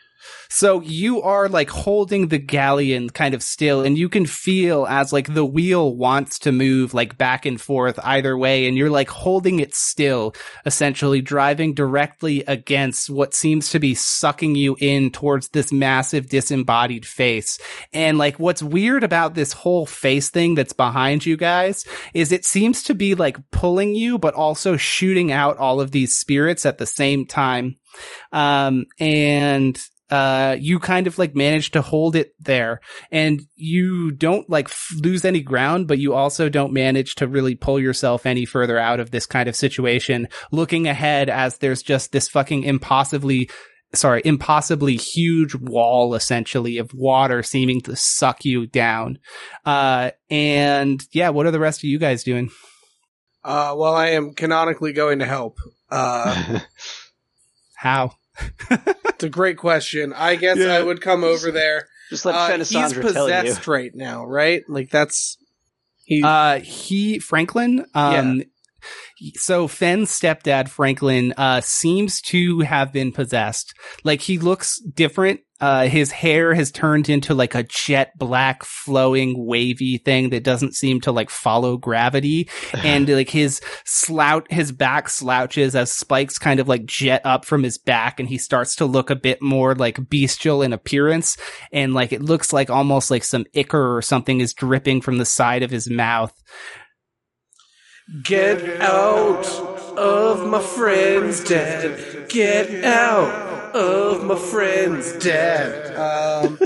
So you are like holding the galleon kind of still, and you can feel as like the wheel wants to move like back and forth either way, and you're like holding it still, essentially driving directly against what seems to be sucking you in towards this massive disembodied face. And like what's weird about this whole face thing that's behind you guys is it seems to be like pulling you, but also shooting out all of these spirits at the same time. Um, and Uh, you kind of like manage to hold it there, and you don't like f- lose any ground, but you also don't manage to really pull yourself any further out of this kind of situation. Looking ahead as there's just this fucking impossibly, sorry, impossibly huge wall essentially of water seeming to suck you down. Uh, and yeah, what are the rest of you guys doing? Uh, well, I am canonically going to help. Uh, How? It's a great question. I guess yeah. I would come over there. Just let uh, Fenisandra tell you. He's possessed right now, right? Like that's he. Uh, he Franklin. Um, yeah. So Fen's stepdad, Franklin, uh, seems to have been possessed. Like he looks different. Uh, his hair has turned into like a jet black flowing wavy thing that doesn't seem to like follow gravity. And like his slouch, his back slouches as spikes kind of like jet up from his back. And he starts to look a bit more like bestial in appearance. And like, it looks like almost like some ichor or something is dripping from the side of his mouth. Get out of my friend's dad. Get out of my friend's dad. Um,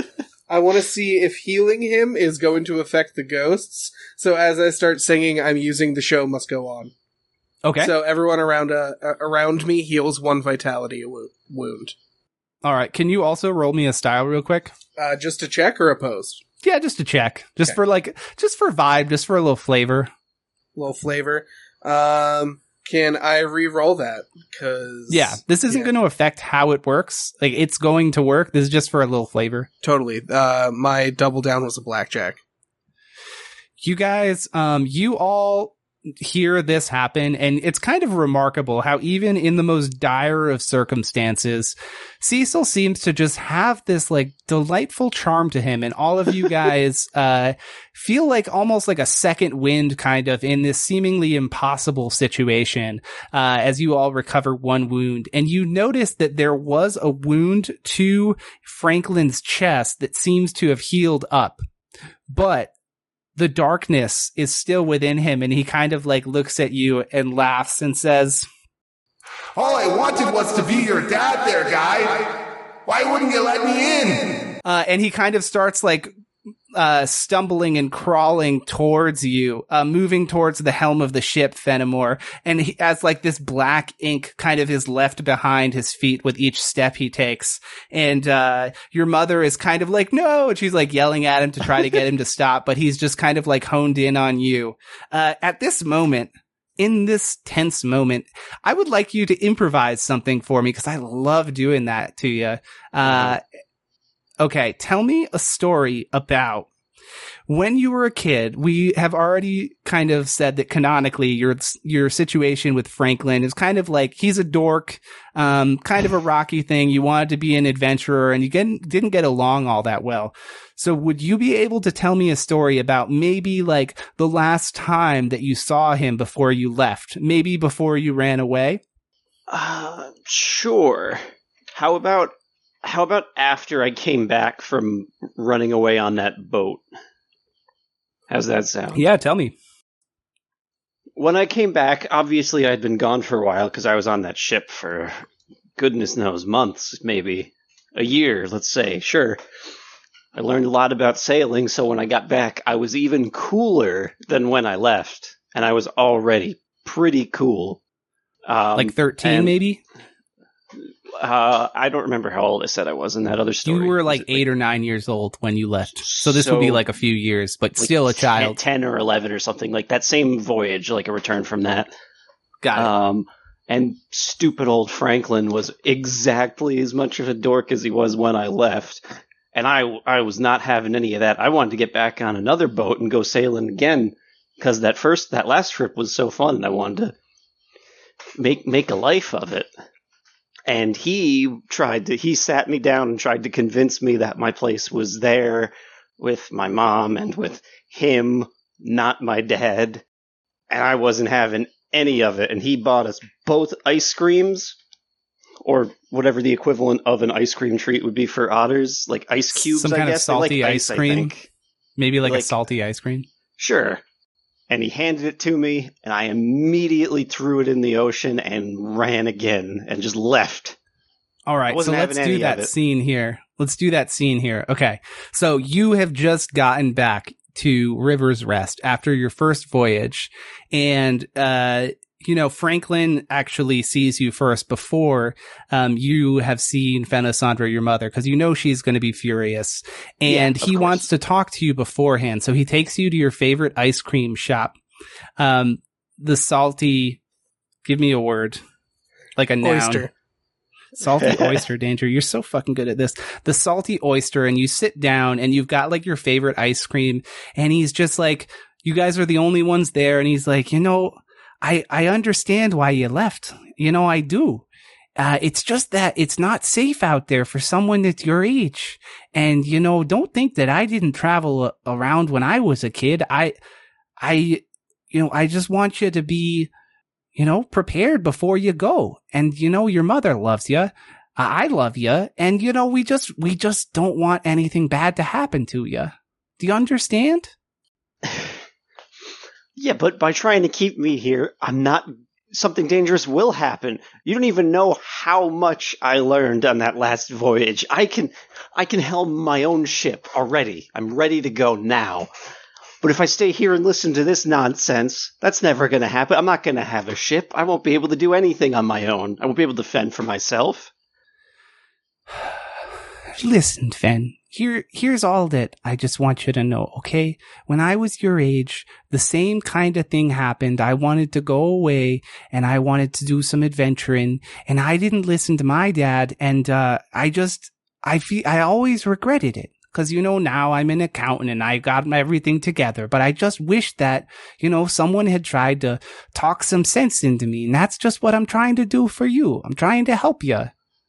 I want to see if healing him is going to affect the ghosts. So as I start singing, I'm using The Show Must Go On. Okay. So everyone around uh, around me heals one vitality wo- wound. All right. Can you also roll me a style real quick? Uh, just a check or a post? Yeah, just a check. Just okay. for like, just for vibe, just for a little flavor. Little flavor. Um, can I re-roll that? Cause yeah, this isn't yeah. going to affect how it works. Like it's going to work. This is just for a little flavor. Totally. Uh, my double down was a blackjack. You guys, um, you all hear this happen, and it's kind of remarkable how even in the most dire of circumstances, Cecil seems to just have this like delightful charm to him, and all of you guys uh feel like almost like a second wind kind of in this seemingly impossible situation uh as you all recover one wound. And you notice that there was a wound to Franklin's chest that seems to have healed up, but the darkness is still within him, and he kind of like looks at you and laughs and says, "All I wanted was to be your dad there, guy. Why wouldn't you let me in?" Uh, and he kind of starts like uh, stumbling and crawling towards you, uh, moving towards the helm of the ship, Fenimore. And he, as like this black ink kind of is left behind his feet with each step he takes. And, uh, your mother is kind of like, no, and she's like yelling at him to try to get him to stop, but he's just kind of like honed in on you. Uh, at this moment, in this tense moment, I would like you to improvise something for me, because I love doing that to you. Uh, Okay, tell me a story about when you were a kid. We have already kind of said that canonically your your situation with Franklin is kind of like he's a dork, um, kind of a rocky thing. You wanted to be an adventurer, and you get, didn't get along all that well. So would you be able to tell me a story about maybe like the last time that you saw him before you left, maybe before you ran away? Uh, sure. How about... How about after I came back from running away on that boat? How's that sound? Yeah, tell me. When I came back, obviously I'd been gone for a while because I was on that ship for goodness knows months, maybe a year, let's say. Sure. I learned a lot about sailing, so when I got back, I was even cooler than when I left. And I was already pretty cool. Um, like thirteen, and- maybe? Uh, I don't remember how old I said I was in that other story. You were like eight like, or nine years old when you left. So this so, would be like a few years, but like still a child. ten or eleven or something like that same voyage, like a return from that. Got it. Um, and stupid old Franklin was exactly as much of a dork as he was when I left. And I, I was not having any of that. I wanted to get back on another boat and go sailing again because that first, that last trip was so fun. And I wanted to make, make a life of it. And he tried to, he sat me down and tried to convince me that my place was there with my mom and with him, not my dad. And I wasn't having any of it. And he bought us both ice creams, or whatever the equivalent of an ice cream treat would be for otters, like ice cubes, Some I kind guess. Some kind of salty like ice, ice cream. Maybe like, like a salty ice cream. Sure. And he handed it to me, and I immediately threw it in the ocean and ran again and just left. All right, so let's do that scene here. Let's do that scene here. Okay, so you have just gotten back to River's Rest after your first voyage, and uh, you know, Franklin actually sees you first before um, you have seen Fenisandra, your mother, because you know she's going to be furious. And yeah, he course. wants to talk to you beforehand. So he takes you to your favorite ice cream shop. Um, the salty, give me a word. Like a noun. Oyster. Salty oyster danger. You're so fucking good at this. The salty oyster, and you sit down and you've got like your favorite ice cream, and he's just like, you guys are the only ones there. And he's like, you know, I, I understand why you left. You know, I do. Uh, it's just that it's not safe out there for someone that's your age. And, you know, don't think that I didn't travel a- around when I was a kid. I, I, you know, I just want you to be, you know, prepared before you go. And, you know, your mother loves you. Uh, I love you. And, you know, we just, we just don't want anything bad to happen to you. Do you understand? Yeah, but by trying to keep me here, I'm not... something dangerous will happen. You don't even know how much I learned on that last voyage. I can I can helm my own ship already. I'm ready to go now. But if I stay here and listen to this nonsense, that's never going to happen. I'm not going to have a ship. I won't be able to do anything on my own. I won't be able to fend for myself. Listen, Fen. Here, here's all that I just want you to know, okay? When I was your age, the same kind of thing happened. I wanted to go away, and I wanted to do some adventuring, and I didn't listen to my dad, and uh I just, I feel, I always regretted it. Cause, you know, now I'm an accountant and I got everything together, but I just wish that, you know, someone had tried to talk some sense into me, and that's just what I'm trying to do for you. I'm trying to help you.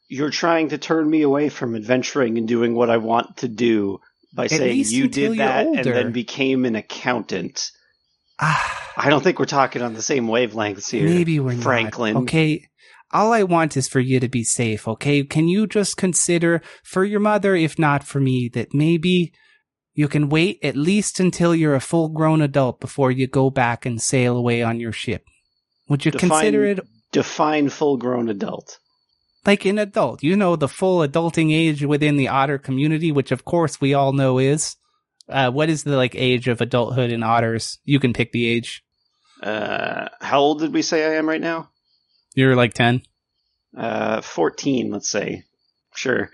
You're trying to turn me away from adventuring and doing what I want to do by saying you did that and then became an accountant. Ah, I don't think we're talking on the same wavelengths here. Maybe we're not, Franklin. Okay. All I want is for you to be safe, okay? Can you just consider, for your mother, if not for me, that maybe you can wait at least until you're a full-grown adult before you go back and sail away on your ship? Would you define, consider it? Define full-grown adult. Like an adult, you know, the full adulting age within the otter community, which of course we all know is, uh, what is the like age of adulthood in otters? You can pick the age. Uh, how old did we say I am right now? You're like ten. Uh, fourteen, let's say. Sure.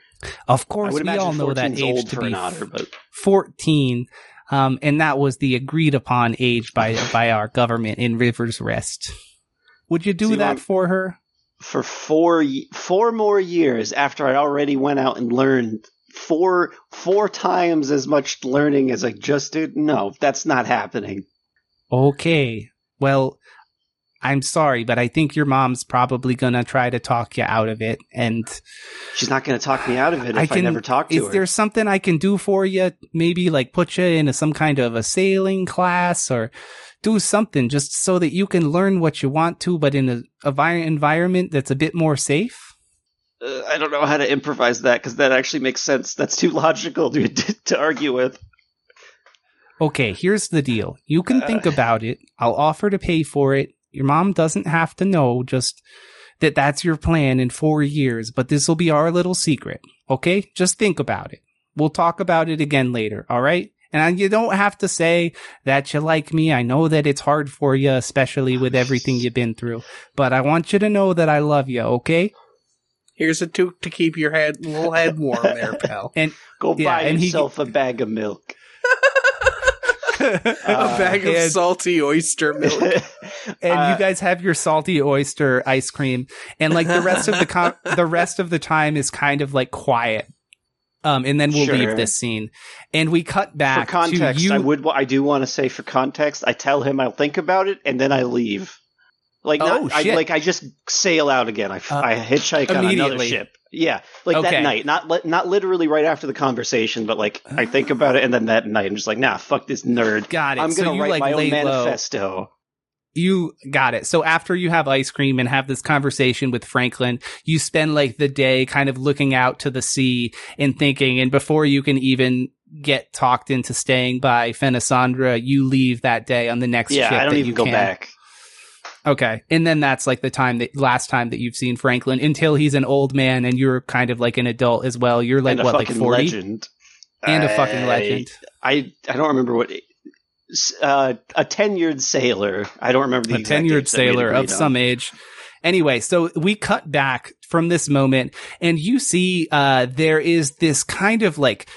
Of course, we all know that age to be an otter, but fourteen, um, and that was the agreed upon age by by our government in River's Rest. Would you do so you that want- for her? For four four more years after I already went out and learned four four times as much learning as I just did? No, that's not happening. Okay. Well, I'm sorry, but I think your mom's probably going to try to talk you out of it. And she's not going to talk me out of it I if can, I never talk to is her. Is there something I can do for you? Maybe like put you into some kind of a sailing class or do something just so that you can learn what you want to, but in an envi- environment that's a bit more safe? Uh, I don't know how to improvise that because that actually makes sense. That's too logical to, to argue with. Okay, here's the deal. You can uh, think about it. I'll offer to pay for it. Your mom doesn't have to know just that that's your plan in four years, but this will be our little secret, okay? Just think about it. We'll talk about it again later, all right? And you don't have to say that you like me. I know that it's hard for you, especially with everything you've been through, but I want you to know that I love you, okay? Here's a toque to keep your head, little head warm there, pal. And go yeah, buy and yourself he, a bag of milk. A bag uh, of salty oyster milk. And uh, you guys have your salty oyster ice cream. And like the rest of the com- the rest of the time is kind of like quiet. Um, and then we'll sure. leave this scene. And we cut back for context, to you. I would I do want to say for context, I tell him I'll think about it and then I leave. Like oh, not, shit. I, like I just sail out again. I, uh, I hitchhike on another ship. Yeah, like okay. that night. Not li- not literally right after the conversation, but like I think about it, and then that night I'm just like, nah, fuck this nerd. Got it. I'm gonna so you, write like, my own manifesto. Low. You got it. So after you have ice cream and have this conversation with Franklin, you spend like the day kind of looking out to the sea and thinking. And before you can even get talked into staying by Fenisandra, you leave that day on the next yeah, ship. Yeah, I don't that even you go can. back. Okay. And then that's like the time that last time that you've seen Franklin until he's an old man and you're kind of like an adult as well. You're like, what, like forty? Legend. And I, a fucking legend. I, I don't remember what, uh, a tenured sailor. I don't remember the exact A tenured sailor of some age. Anyway, so we cut back from this moment and you see, uh, there is this kind of like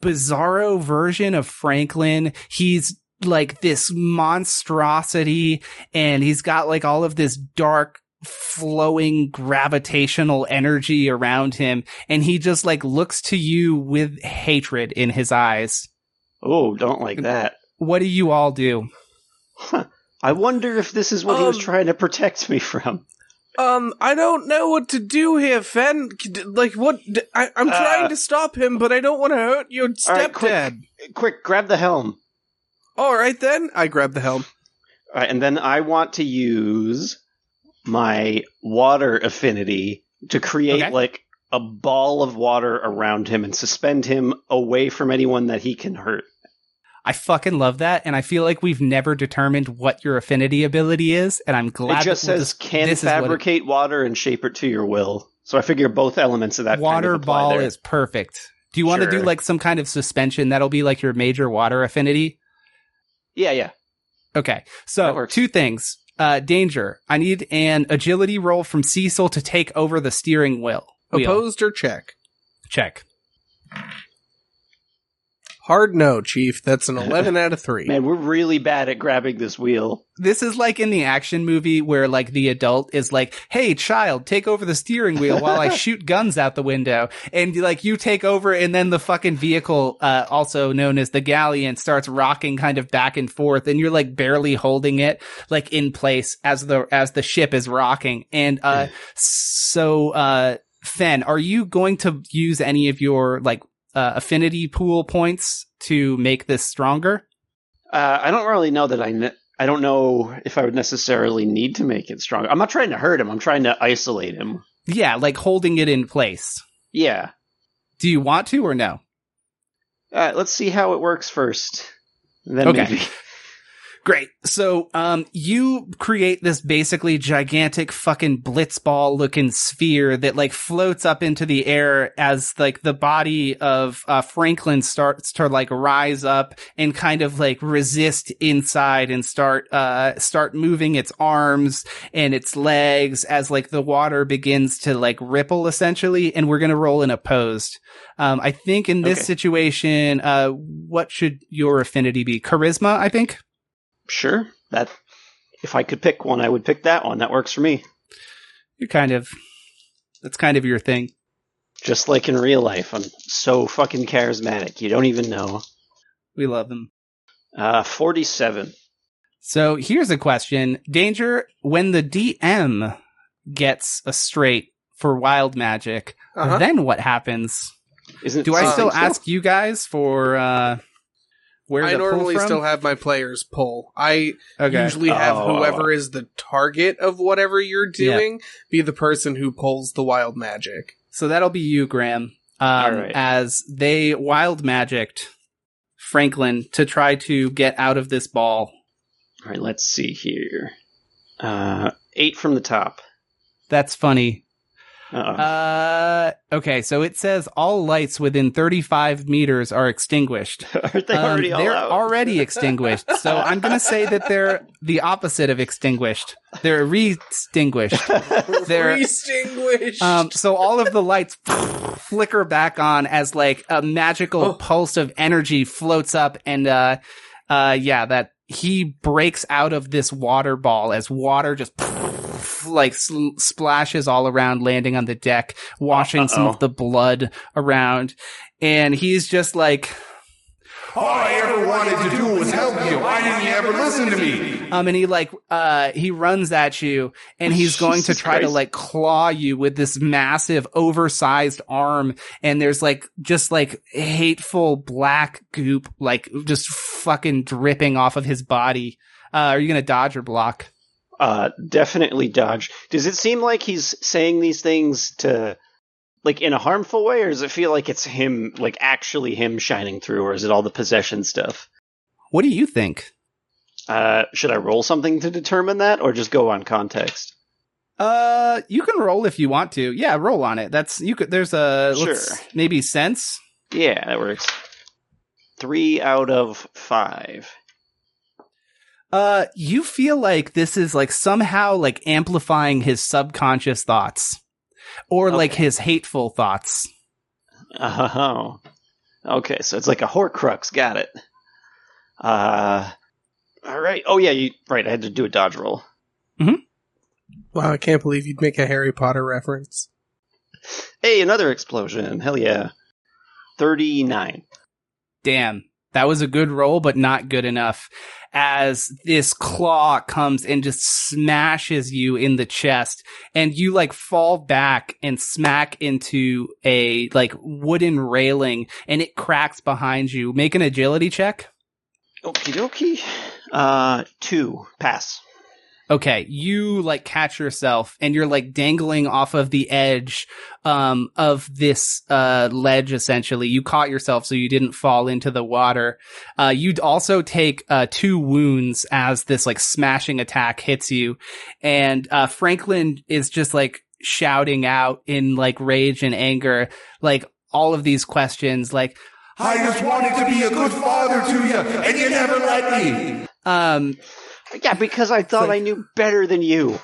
bizarro version of Franklin. He's, like this monstrosity and he's got like all of this dark flowing gravitational energy around him, and he just like looks to you with hatred in his eyes. Oh, don't like that. What do you all do? Huh. I wonder if this is what um, he was trying to protect me from. Um, I don't know what to do here, Fen. Like, what? I, I'm uh, trying to stop him, but I don't want to hurt your stepdad. Right, quick, quick, grab the helm. All right, then. I grab the helm. All right, and then I want to use my water affinity to create, okay. like, a ball of water around him and suspend him away from anyone that he can hurt. I fucking love that, and I feel like we've never determined what your affinity ability is, and I'm glad it just that says can fabricate it, water and shape it to your will. So I figure both elements of that water kind of ball there. Is perfect. Do you want sure. to do like some kind of suspension that'll be like your major water affinity? Yeah, yeah. Okay, so two things. Uh, danger. I need an agility roll from Cecil to take over the steering wheel. Opposed or check? Check. Hard no, Chief. That's an eleven out of three. Man, we're really bad at grabbing this wheel. This is like in the action movie where, like, the adult is like, hey, child, take over the steering wheel while I shoot guns out the window. And, like, you take over, and then the fucking vehicle, uh, also known as the galleon, starts rocking kind of back and forth, and you're, like, barely holding it, like, in place as the as the ship is rocking. And uh, so, uh, Fen, are you going to use any of your, like, Uh, affinity pool points to make this stronger? Uh, I don't really know that I... Ne- I don't know if I would necessarily need to make it stronger. I'm not trying to hurt him. I'm trying to isolate him. Yeah, like holding it in place. Yeah. Do you want to or no? Uh, let's see how it works first. Then okay. Maybe. Great. So, um, you create this basically gigantic fucking blitzball looking sphere that like floats up into the air as like the body of uh, Franklin starts to like rise up and kind of like resist inside and start, uh, start moving its arms and its legs as like the water begins to like ripple essentially. And we're going to roll in opposed. Um, I think in this okay. situation, uh, what should your affinity be? Charisma, I think. Sure. That if I could pick one, I would pick that one. That works for me. You're kind of that's kind of your thing. Just like in real life, I'm so fucking charismatic. You don't even know. We love him. Uh, forty-seven. So here's a question. Danger, when the D M gets a straight for wild magic, uh-huh. then what happens? Isn't Do I still ask you guys for... Uh, Where I normally still have my players pull. I okay. usually have oh. whoever is the target of whatever you're doing yeah. be the person who pulls the wild magic. So that'll be you, Graham, um, right. as they wild magicked Franklin to try to get out of this ball. All right, let's see here. Uh, eight from the top. That's funny. Uh-oh. Uh, okay, so it says all lights within thirty-five meters are extinguished. Aren't they already um, all They're out? already extinguished, so I'm going to say that they're the opposite of extinguished. They're re-extinguished. They're re-extinguished. Um, so all of the lights flicker back on as like a magical oh. pulse of energy floats up, and uh, uh, yeah, that he breaks out of this water ball as water just... like sl- splashes all around, landing on the deck, washing Uh-oh. some of the blood around, and he's just like, all I ever wanted to do was help you. Why didn't you ever listen to me? Um, and he like uh he runs at you, and he's going to try to like claw you with this massive, oversized arm. And there's like just like hateful black goop, like just fucking dripping off of his body. Uh, are you gonna dodge or block? Uh, definitely dodge. Does it seem like he's saying these things to, like, in a harmful way, or does it feel like it's him, like, actually him shining through, or is it all the possession stuff? What do you think? Uh, should I roll something to determine that, or just go on context? Uh, you can roll if you want to. Yeah, roll on it. That's, you could, there's a, sure. let's, maybe sense? Yeah, that works. Three out of five. Uh, you feel like this is like somehow like amplifying his subconscious thoughts or okay. like his hateful thoughts. Oh, okay. So it's like a Horcrux. Got it. Uh, all right. Oh yeah. You, right. I had to do a dodge roll. Mm-hmm. Wow, I can't believe you'd make a Harry Potter reference. Hey, another explosion. Hell yeah. thirty-nine. Damn. That was a good roll, but not good enough. As this claw comes and just smashes you in the chest, and you like fall back and smack into a like wooden railing, and it cracks behind you. Make an agility check. Okie dokie. Uh, two. Pass. Okay, you like catch yourself and you're like dangling off of the edge um of this uh ledge, essentially. You caught yourself so you didn't fall into the water. Uh you'd also take uh two wounds as this like smashing attack hits you, and uh Franklin is just like shouting out in like rage and anger, like all of these questions like, I just wanted to be a good father to you and you never let me. Um Yeah, because I thought like, I knew better than you,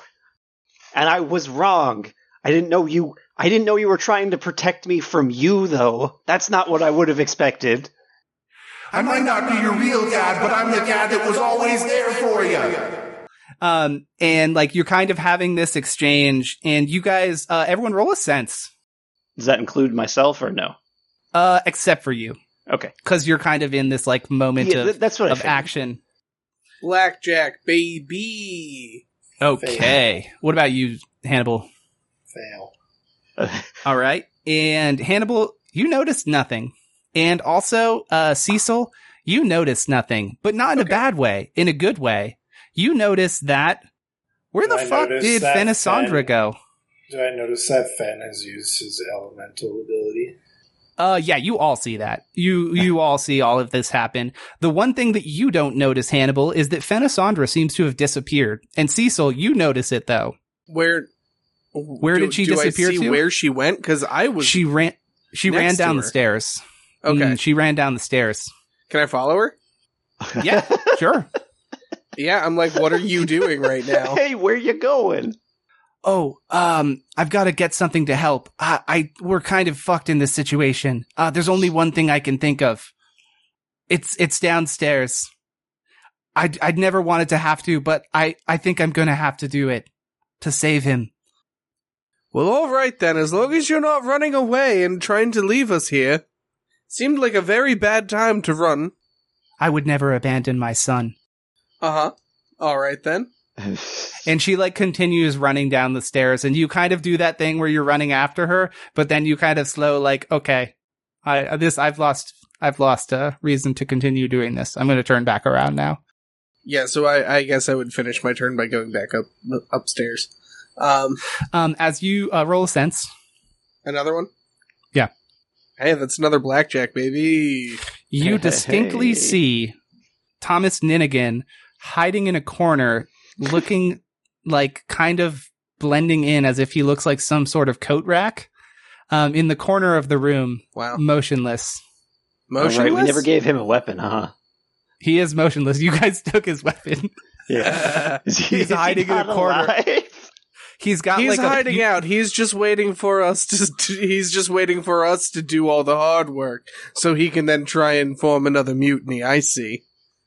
and I was wrong. I didn't know you. I didn't know you were trying to protect me from you, though. That's not what I would have expected. I might not be your real dad, but I'm the dad that was always there for you. Um, and like you're kind of having this exchange, and you guys, uh, everyone, roll a sense. Does that include myself or no? Uh, except for you. Okay, because you're kind of in this like moment yeah, of, that's what of action. Blackjack, baby. Okay. Fail. What about you, Hannibal? Fail. All right. And Hannibal, you noticed nothing. And also, uh, Cecil, you noticed nothing, but not in okay. a bad way, in a good way. You noticed that. Where do the I fuck did Fenisandra go? Do I notice that Fen has used his elemental ability? Uh, yeah, you all see that. You you all see all of this happen. The one thing that you don't notice, Hannibal, is that Fenisandra seems to have disappeared. And Cecil, you notice it, though. Where Where do, did she do disappear I see to? Where she went? Because I was She ran She ran down the stairs. Okay. Mm, she ran down the stairs. Can I follow her? Yeah, sure. Yeah, I'm like, what are you doing right now? Hey, where you going? Oh, um, I've got to get something to help. I, I, we're kind of fucked in this situation. Uh, there's only one thing I can think of. It's, it's downstairs. I'd, I'd never wanted to have to, but I, I think I'm going to have to do it to save him. Well, all right then. As long as you're not running away and trying to leave us here. Seemed like a very bad time to run. I would never abandon my son. Uh-huh. All right then. And she like continues running down the stairs, and you kind of do that thing where you're running after her, but then you kind of slow like, okay, I this I've lost I've lost a reason to continue doing this. I'm going to turn back around now. Yeah, so I, I guess I would finish my turn by going back up upstairs. Um, um, as you uh, roll a sense, another one. Yeah, hey, that's another blackjack, baby. You distinctly hey. see Thomas Ninigan hiding in a corner. Looking like kind of blending in as if he looks like some sort of coat rack um, in the corner of the room. Wow. Motionless. Motionless? All right, we never gave him a weapon, huh? He is motionless. You guys took his weapon. Yeah. Uh, he, he's hiding he in a corner. Alive? He's got he's like hiding a, he, out. He's just waiting for us to, to he's just waiting for us to do all the hard work so he can then try and form another mutiny. I see.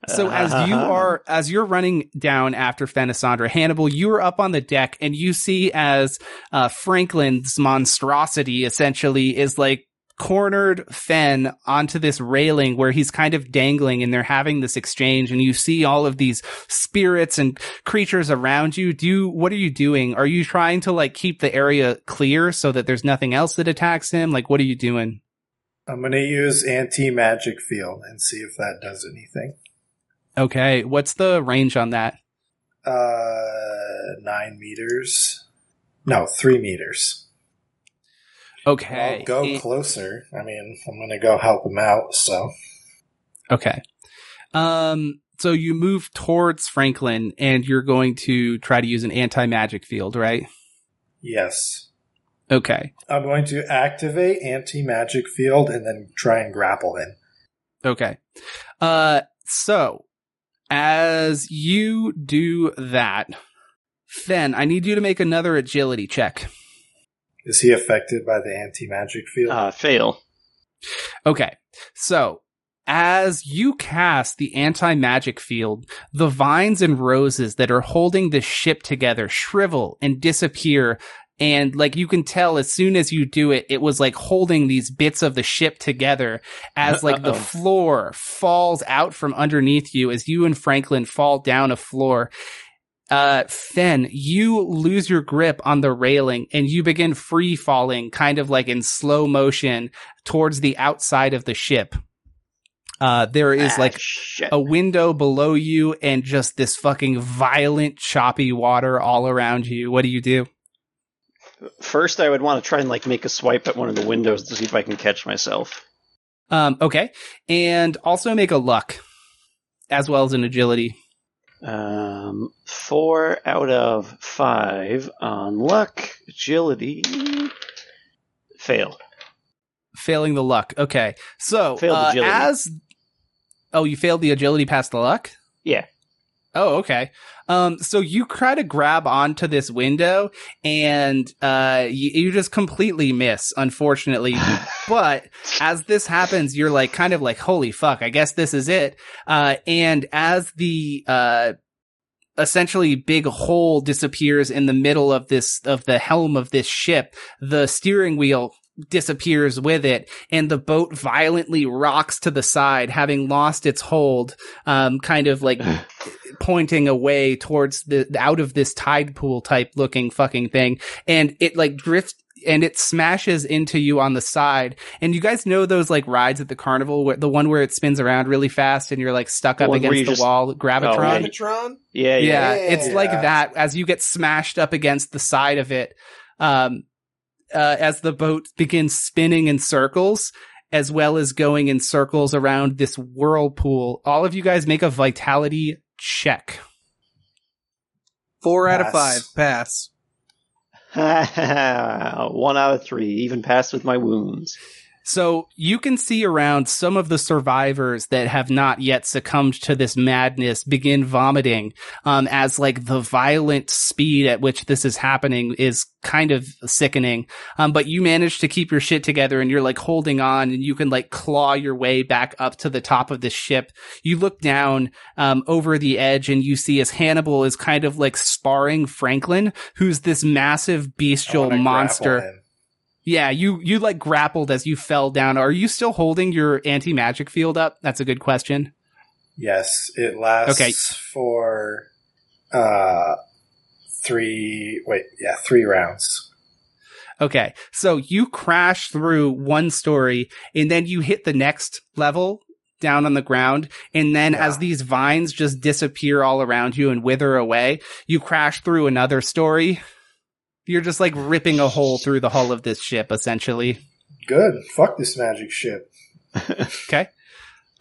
So as you are, as you're running down after Fenisandra, Hannibal, you are up on the deck, and you see as uh, Franklin's monstrosity essentially is like cornered Fen onto this railing where he's kind of dangling, and they're having this exchange, and you see all of these spirits and creatures around you. Do you, what are you doing? Are you trying to like keep the area clear so that there's nothing else that attacks him? Like, what are you doing? I'm going to use anti-magic field and see if that does anything. Okay, what's the range on that? Uh, nine meters. No, three meters. Okay. I'll go it- closer. I mean, I'm going to go help him out, so. Okay. Um, so you move towards Franklin, and you're going to try to use an anti-magic field, right? Yes. Okay. I'm going to activate anti-magic field and then try and grapple him. Okay. Uh, so... As you do that, Fen, I need you to make another agility check. Is he affected by the anti-magic field? Uh, fail. Okay. So, As you cast the anti-magic field, the vines and roses that are holding the ship together shrivel and disappear. And like you can tell as soon as you do it, it was like holding these bits of the ship together as like Uh-oh. the floor falls out from underneath you as you and Franklin fall down a floor. Uh, Fen, you lose your grip on the railing and you begin free falling kind of like in slow motion towards the outside of the ship. Uh, there is ah, like shit. a window below you and just this fucking violent, choppy water all around you. What do you do? First, I would want to try and like make a swipe at one of the windows to see if I can catch myself. Um, okay. And also make a luck as well as an agility. Um, four out of five on luck, agility, fail. Failing the luck. Okay. So, uh, as... Oh, you failed the agility past the luck? Yeah. Oh, okay. Um, so you try to grab onto this window, and uh, you, you just completely miss, unfortunately. But as this happens, you're like, kind of like, holy fuck, I guess this is it. Uh, and as the uh, essentially big hole disappears in the middle of this, of the helm of this ship, the steering wheel disappears with it, and the boat violently rocks to the side, having lost its hold, um, kind of like pointing away towards the out of this tide pool type looking fucking thing. And it like drifts and it smashes into you on the side. And you guys know those like rides at the carnival, where the one where it spins around really fast and you're like stuck up against the just, wall, Gravitron. Oh, right. Gravitron? Yeah, yeah, yeah. Yeah, it's yeah. like that as you get smashed up against the side of it. Um, Uh, as the boat begins spinning in circles, as well as going in circles around this whirlpool. All of you guys make a vitality check. Four pass. out of five. Pass. One out of three. Even pass with my wounds. So you can see around some of the survivors that have not yet succumbed to this madness begin vomiting, um, as like the violent speed at which this is happening is kind of sickening. Um, but you manage to keep your shit together and you're like holding on and you can like claw your way back up to the top of this ship. You look down, um, over the edge and you see as Hannibal is kind of like sparring Franklin, who's this massive bestial monster. Yeah, you, you like grappled as you fell down. Are you still holding your anti-magic field up? That's a good question. Yes, it lasts okay. for uh, three, wait, yeah, three rounds. Okay, so you crash through one story, and then you hit the next level down on the ground, and then yeah. as these vines just disappear all around you and wither away, you crash through another story. You're just, like, ripping a hole through the hull of this ship, essentially. Good. Fuck this magic ship. Okay.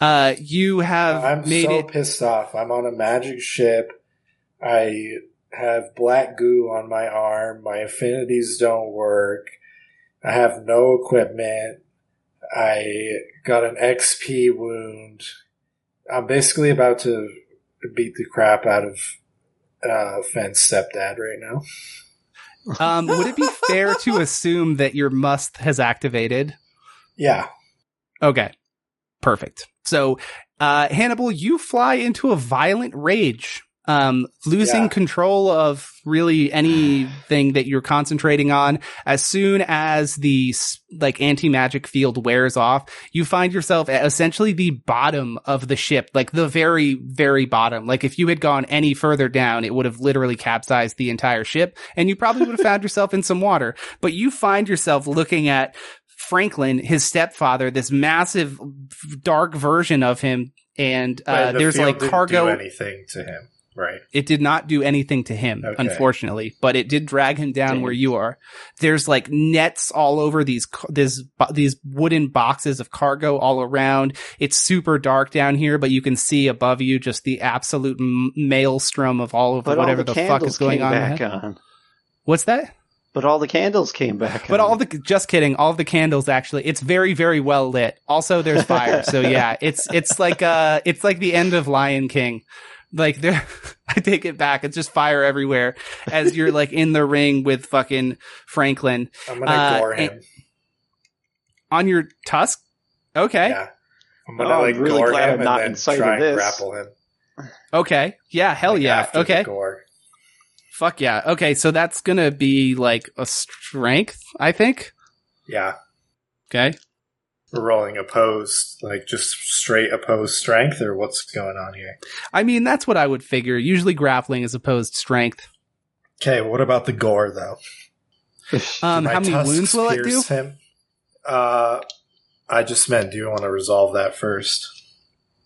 Uh, you have I'm made so it- pissed off. I'm on a magic ship. I have black goo on my arm. My affinities don't work. I have no equipment. I got an X P wound. I'm basically about to beat the crap out of uh, Fenn's stepdad right now. Um, would it be fair to assume that your must has activated? Yeah. Okay. Perfect. So, uh, Hannibal, you fly into a violent rage, um, losing yeah. control of really anything that you're concentrating on. As soon as the like anti-magic field wears off, you find yourself at essentially the bottom of the ship, like the very, very bottom. Like if you had gone any further down, it would have literally capsized the entire ship, and you probably would have found yourself in some water. But you find yourself looking at Franklin, his stepfather, this massive, dark version of him, and uh, the there's like cargo. Didn't do anything to him. Right. It did not do anything to him, okay. unfortunately, but it did drag him down Damn. where you are. There's like nets all over these, this, these wooden boxes of cargo all around. It's super dark down here, but you can see above you just the absolute maelstrom of all of but whatever all the, the fuck is going on, back on. What's that? But all the candles came back. But on. all the, just kidding. All the candles, actually, it's very, very well lit. Also, there's fire. So yeah, it's, it's like, uh, it's like the end of Lion King. Like there, I take it back. It's just fire everywhere as you're like in the ring with fucking Franklin. I'm gonna uh, gore him on your tusk. Okay. Yeah. I'm gonna oh, like I'm really gore glad him I'm not and then try and grapple him. Okay. Yeah. Hell like yeah. Okay. Fuck yeah. Okay. So that's gonna be like a strength, I think. Yeah. Okay. We're rolling opposed, like just straight opposed strength, or what's going on here? I mean, that's what I would figure. Usually grappling is opposed strength. Okay, what about the gore, though? um, how many wounds will it do? Him? Uh, I just meant, do you want to resolve that first?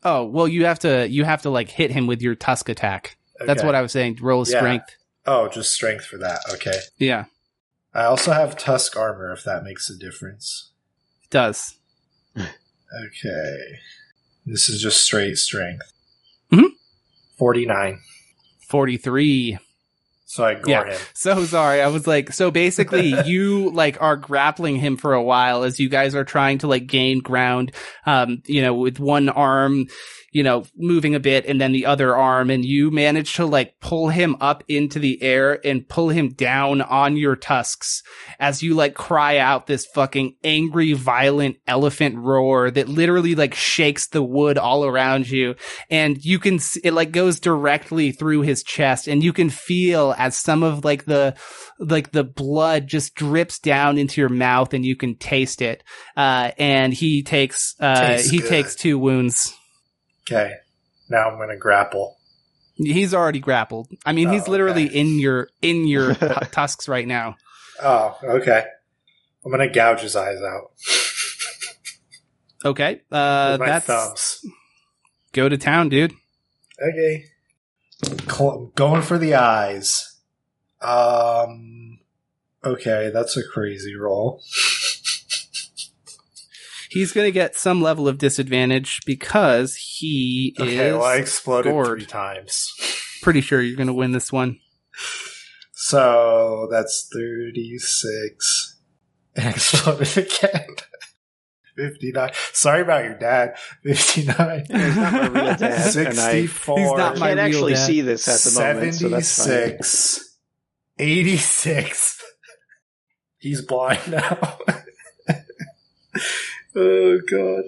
Oh, well, you have to, you have to like hit him with your tusk attack. Okay. That's what I was saying, roll yeah. strength. Oh, just strength for that, okay. Yeah. I also have tusk armor, if that makes a difference. It does. Okay. This is just straight strength. Mm-hmm. forty-nine. forty-three. So I gore yeah. him. So sorry. I was like, so basically you like are grappling him for a while as you guys are trying to like gain ground, um, you know, with one arm, you know, moving a bit and then the other arm, and you manage to like pull him up into the air and pull him down on your tusks as you like cry out this fucking angry, violent elephant roar that literally like shakes the wood all around you. And you can see it like goes directly through his chest, and you can feel as some of like the, like the blood just drips down into your mouth and you can taste it. Uh, and he takes, uh, Tastes he good. takes two wounds. Okay, now I'm going to grapple. He's already grappled. I mean, oh, he's literally okay. in your in your t- tusks right now. Oh, okay. I'm going to gouge his eyes out. Okay, uh, with my that's thumbs. Go to town, dude. Okay, Cl- going for the eyes. Um, okay, that's a crazy roll. He's going to get some level of disadvantage because he okay, is Okay, well, I exploded scored. three times. Pretty sure you're going to win this one. So, that's thirty-six. And exploded again. fifty-nine. Sorry about your dad. fifty-nine. He's not my real dad. sixty-four. He's not my I can't real actually dad. see this at the seventy-six, moment, so that's fine. eighty-six. He's blind now. Oh, God.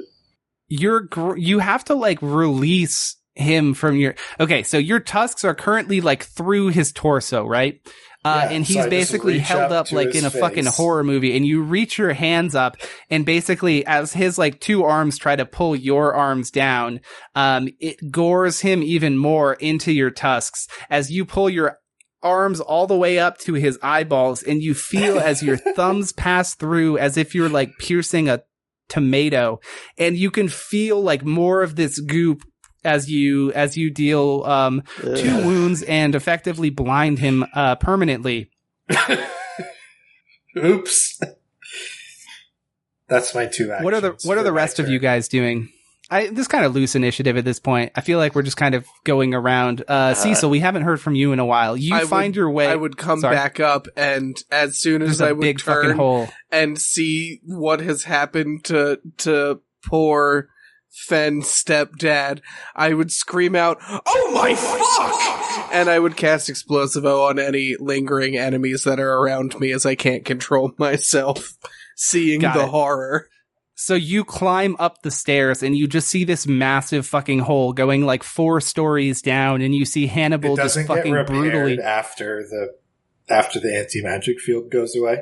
You're gr- you have to, like, release him from your... Okay, so your tusks are currently, like, through his torso, right? Uh, yeah, and he's so basically held up, up like, in a face. Fucking horror movie. And you reach your hands up, and basically, as his, like, two arms try to pull your arms down, um, it gores him even more into your tusks as you pull your arms all the way up to his eyeballs, and you feel as your thumbs pass through as if you're, like, piercing a tomato, and you can feel like more of this goop as you as you deal um Ugh. two wounds and effectively blind him uh permanently. Oops. That's my two actions. What are the what are the rest of you guys doing? I this is kind of loose initiative at this point. I feel like we're just kind of going around. Uh, uh Cecil, we haven't heard from you in a while. You I find would, your way. I would come Sorry. back up, and as soon as I would big turn fucking hole. and see what has happened to to poor Fen's stepdad, I would scream out, "Oh my fuck!" And I would cast Explosivo on any lingering enemies that are around me, as I can't control myself seeing Got the it. horror. So you climb up the stairs and you just see this massive fucking hole going like four stories down, and you see Hannibal just fucking get brutally after the after the anti-magic field goes away.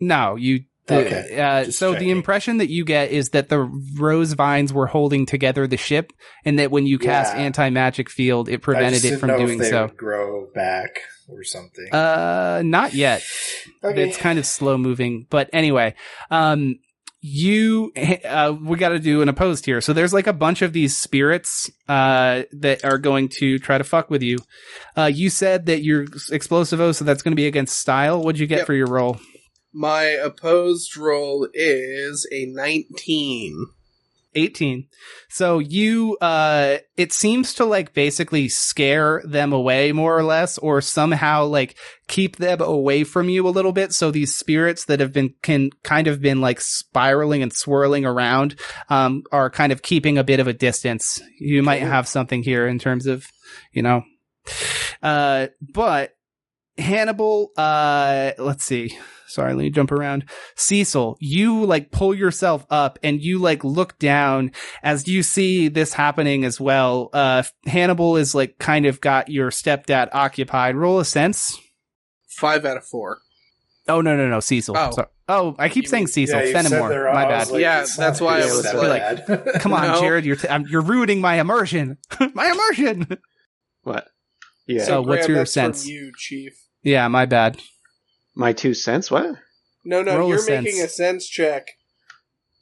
No, you okay. Uh, so checking. The impression that you get is that the rose vines were holding together the ship, and that when you cast yeah. anti-magic field, it prevented it from doing if they so. Would grow back. Or something. Uh, not yet. Okay. It's kind of slow moving, but anyway, um. You, uh, we gotta do an opposed here. So there's like a bunch of these spirits, uh, that are going to try to fuck with you. Uh, you said that you're Explosivo, so that's gonna be against style. What'd you get yep. for your roll? My opposed roll is a nineteen. eighteen. So you, uh, it seems to like basically scare them away more or less, or somehow like keep them away from you a little bit. So these spirits that have been can kind of been like spiraling and swirling around, um, are kind of keeping a bit of a distance. You might have something here in terms of, you know, uh, but Hannibal, uh, let's see. Sorry, let me jump around. Cecil, you like pull yourself up and you like look down as you see this happening as well. Uh, Hannibal is like kind of got your stepdad occupied. Roll a sense. Five out of four. Oh, no, no, no. Cecil. Oh, so, oh I keep you, saying Cecil. Yeah, Fenimore. There, my bad. Like, yeah, that's why I was like, like come on, no. Jared. You're, t- I'm, you're ruining my immersion. my immersion. What? Yeah. So hey, what's Graham, your sense? From you, Chief. Yeah, my bad. My two cents? What? No, no, roll you're a making sense. A sense check.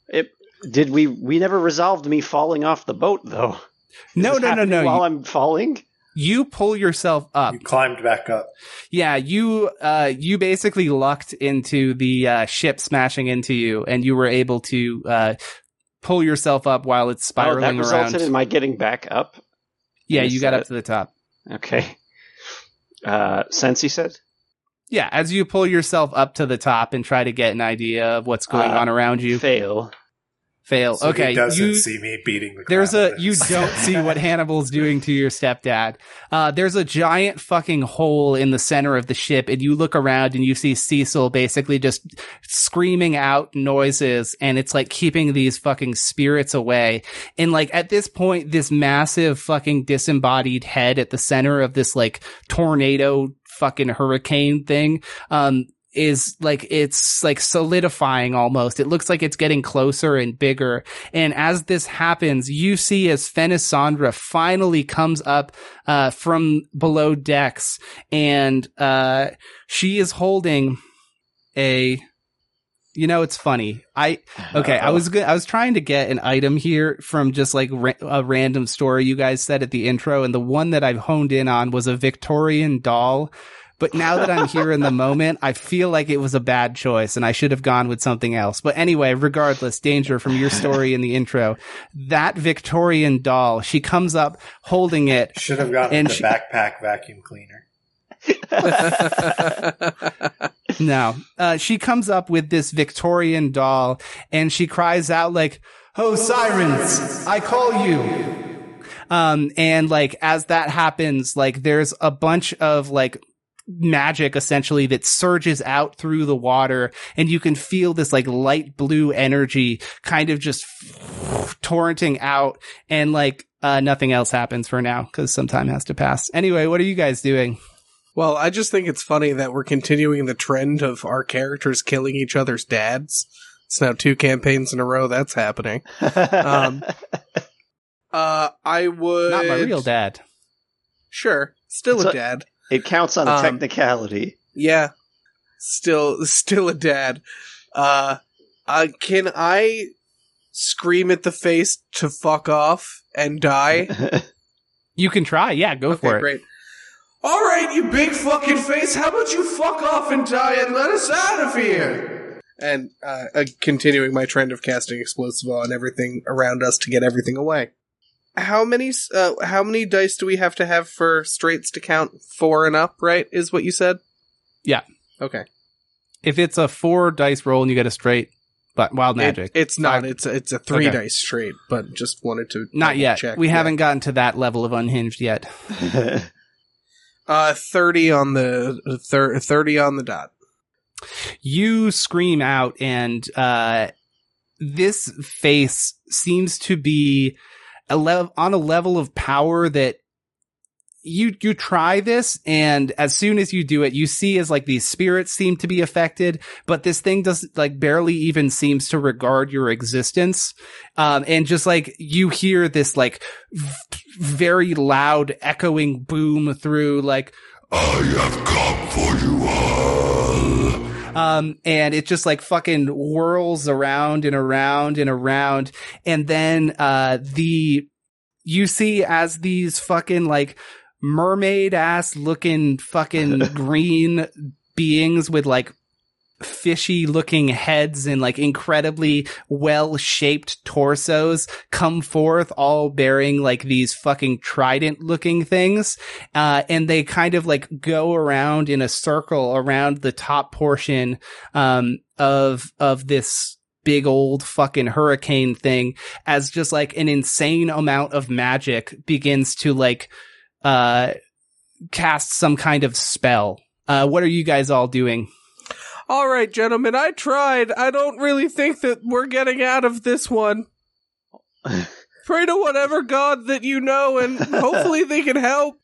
It did we we never resolved me falling off the boat though. Is no, no, no, no. While you, I'm falling? You pull yourself up. You climbed back up. Yeah, you uh you basically lucked into the uh ship smashing into you and you were able to uh pull yourself up while it's spiraling around. Oh, that resulted around. In my getting back up? Yeah, you got that. Up to the top. Okay. Uh sense, he said? Yeah, as you pull yourself up to the top and try to get an idea of what's going uh, on around you. Fail. Fail. So okay. He doesn't you, see me beating the There's a You don't see what Hannibal's doing to your stepdad. Uh, there's a giant fucking hole in the center of the ship, and you look around and you see Cecil basically just screaming out noises, and it's like keeping these fucking spirits away. And like at this point, this massive fucking disembodied head at the center of this like tornado fucking hurricane thing um is like it's like solidifying almost. It looks like it's getting closer and bigger, and as this happens you see as Fenisandra finally comes up uh from below decks, and uh she is holding a you know it's funny I okay I was good I was trying to get an item here from just like ra- a random story you guys said at the intro, and the one that I've honed in on was a Victorian doll, but now that I'm here in the moment I feel like it was a bad choice and I should have gone with something else. But anyway, regardless, Danger, from your story in the intro, that Victorian doll, she comes up holding it. Should have gotten the she- backpack vacuum cleaner. No, uh, she comes up with this Victorian doll and she cries out like, "Oh, sirens, I call you." Um, and like, as that happens, like there's a bunch of like magic essentially that surges out through the water, and you can feel this like light blue energy kind of just torrenting out, and like, uh, nothing else happens for now because some time has to pass. Anyway, what are you guys doing? Well, I just think it's funny that we're continuing the trend of our characters killing each other's dads. It's now two campaigns in a row that's happening. um, uh, I would... Not my real dad. Sure. Still it's a dad. A, it counts on um, technicality. Yeah. Still still a dad. Uh, uh, can I scream at the face to fuck off and die? You can try. Yeah, go okay, for it. Great. All right, you big fucking face, how about you fuck off and die and let us out of here? And uh, uh, continuing my trend of casting explosive on everything around us to get everything away. How many uh, how many dice do we have to have for straights to count? Four and up, right, is what you said? Yeah. Okay. If it's a four dice roll and you get a straight, but wild magic. It, it's not. Five. It's a, it's a three okay. dice straight, but just wanted to not yet. Check. We yet. haven't gotten to that level of unhinged yet. Uh, thirty on the thir- thirty on the dot. You scream out, and uh, this face seems to be a le- on a level of power that you you try this, and as soon as you do it, you see as like these spirits seem to be affected, but this thing doesn't like barely even seems to regard your existence, um, and just like you hear this like. V- very loud echoing boom through like, "I have come for you all," um and it just like fucking whirls around and around and around, and then uh the you see as these fucking like mermaid ass looking fucking green beings with like fishy looking heads and like incredibly well shaped torsos come forth, all bearing like these fucking trident looking things, uh and they kind of like go around in a circle around the top portion um of of this big old fucking hurricane thing, as just like an insane amount of magic begins to like uh cast some kind of spell Uh, what are you guys all doing? All right, gentlemen, I tried. I don't really think that we're getting out of this one. Pray to whatever god that you know, and hopefully they can help.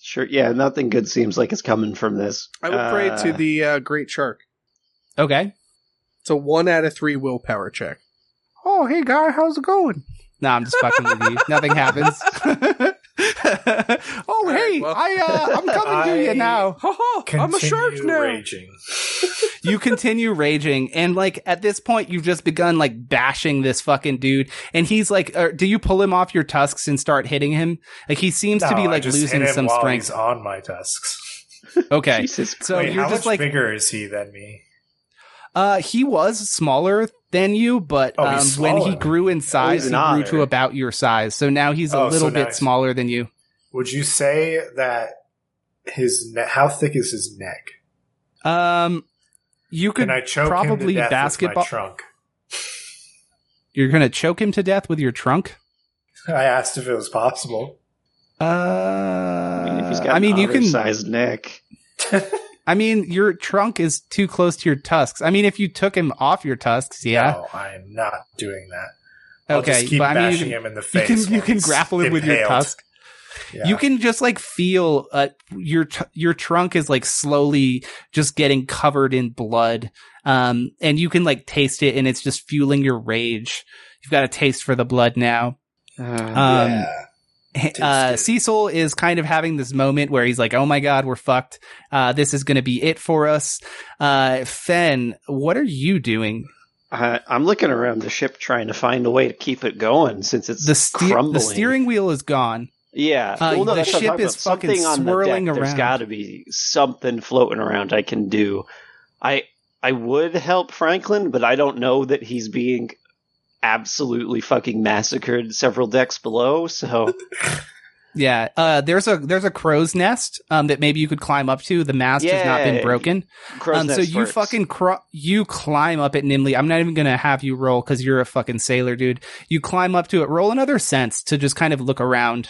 Sure, yeah, nothing good seems like it's coming from this. I will pray uh, to the uh, Great Shark. Okay. It's a one out of three willpower check. Oh, hey, guy, how's it going? Nah, I'm just fucking with you. Nothing happens. oh, All hey, right, well, I, uh, I'm coming I to you now. I'm a shark now. Raging. You continue raging, and, like, at this point, you've just begun, like, bashing this fucking dude, and he's like, uh, do you pull him off your tusks and start hitting him? Like, he seems no, to be, like, losing some while strength. He's on my tusks. Okay. Jesus so Wait, you're how just much like, bigger is he than me? Uh, he was smaller than you, but oh, um, when he grew in size, he grew to about your size. So now he's a oh, little so bit smaller than you. Would you say that his ne- how thick is his neck? Um, you could Can I choke probably him to death basketball with my trunk. You're gonna choke him to death with your trunk? I asked if it was possible. Uh, I mean, if he's got I mean, an you can size neck. I mean, your trunk is too close to your tusks. I mean, if you took him off your tusks, yeah. No, I'm not doing that. I'll okay, just keep but, bashing I mean, you can, him in the face. You can, you can grapple him with your tusk. Yeah. You can just like feel uh, your t- your trunk is like slowly just getting covered in blood, um, and you can like taste it, and it's just fueling your rage. You've got a taste for the blood now. Uh, um, yeah. Uh, Cecil is kind of having this moment where he's like, oh my god, we're fucked. Uh, this is going to be it for us. Uh, Fen, what are you doing? Uh, I'm looking around the ship trying to find a way to keep it going since it's the ste- crumbling. The steering wheel is gone. Yeah. Uh, well, no, the ship is fucking swirling on the deck, around. There's got to be something floating around I can do. I I would help Franklin, but I don't know that he's being absolutely fucking massacred several decks below, so yeah uh there's a there's a crow's nest um that maybe you could climb up to. The mast yeah, has not been broken, crow's um nest so you works. fucking cro- you climb up it nimbly. I'm not even gonna have you roll because you're a fucking sailor, dude. You climb up to it, roll another sense to just kind of look around.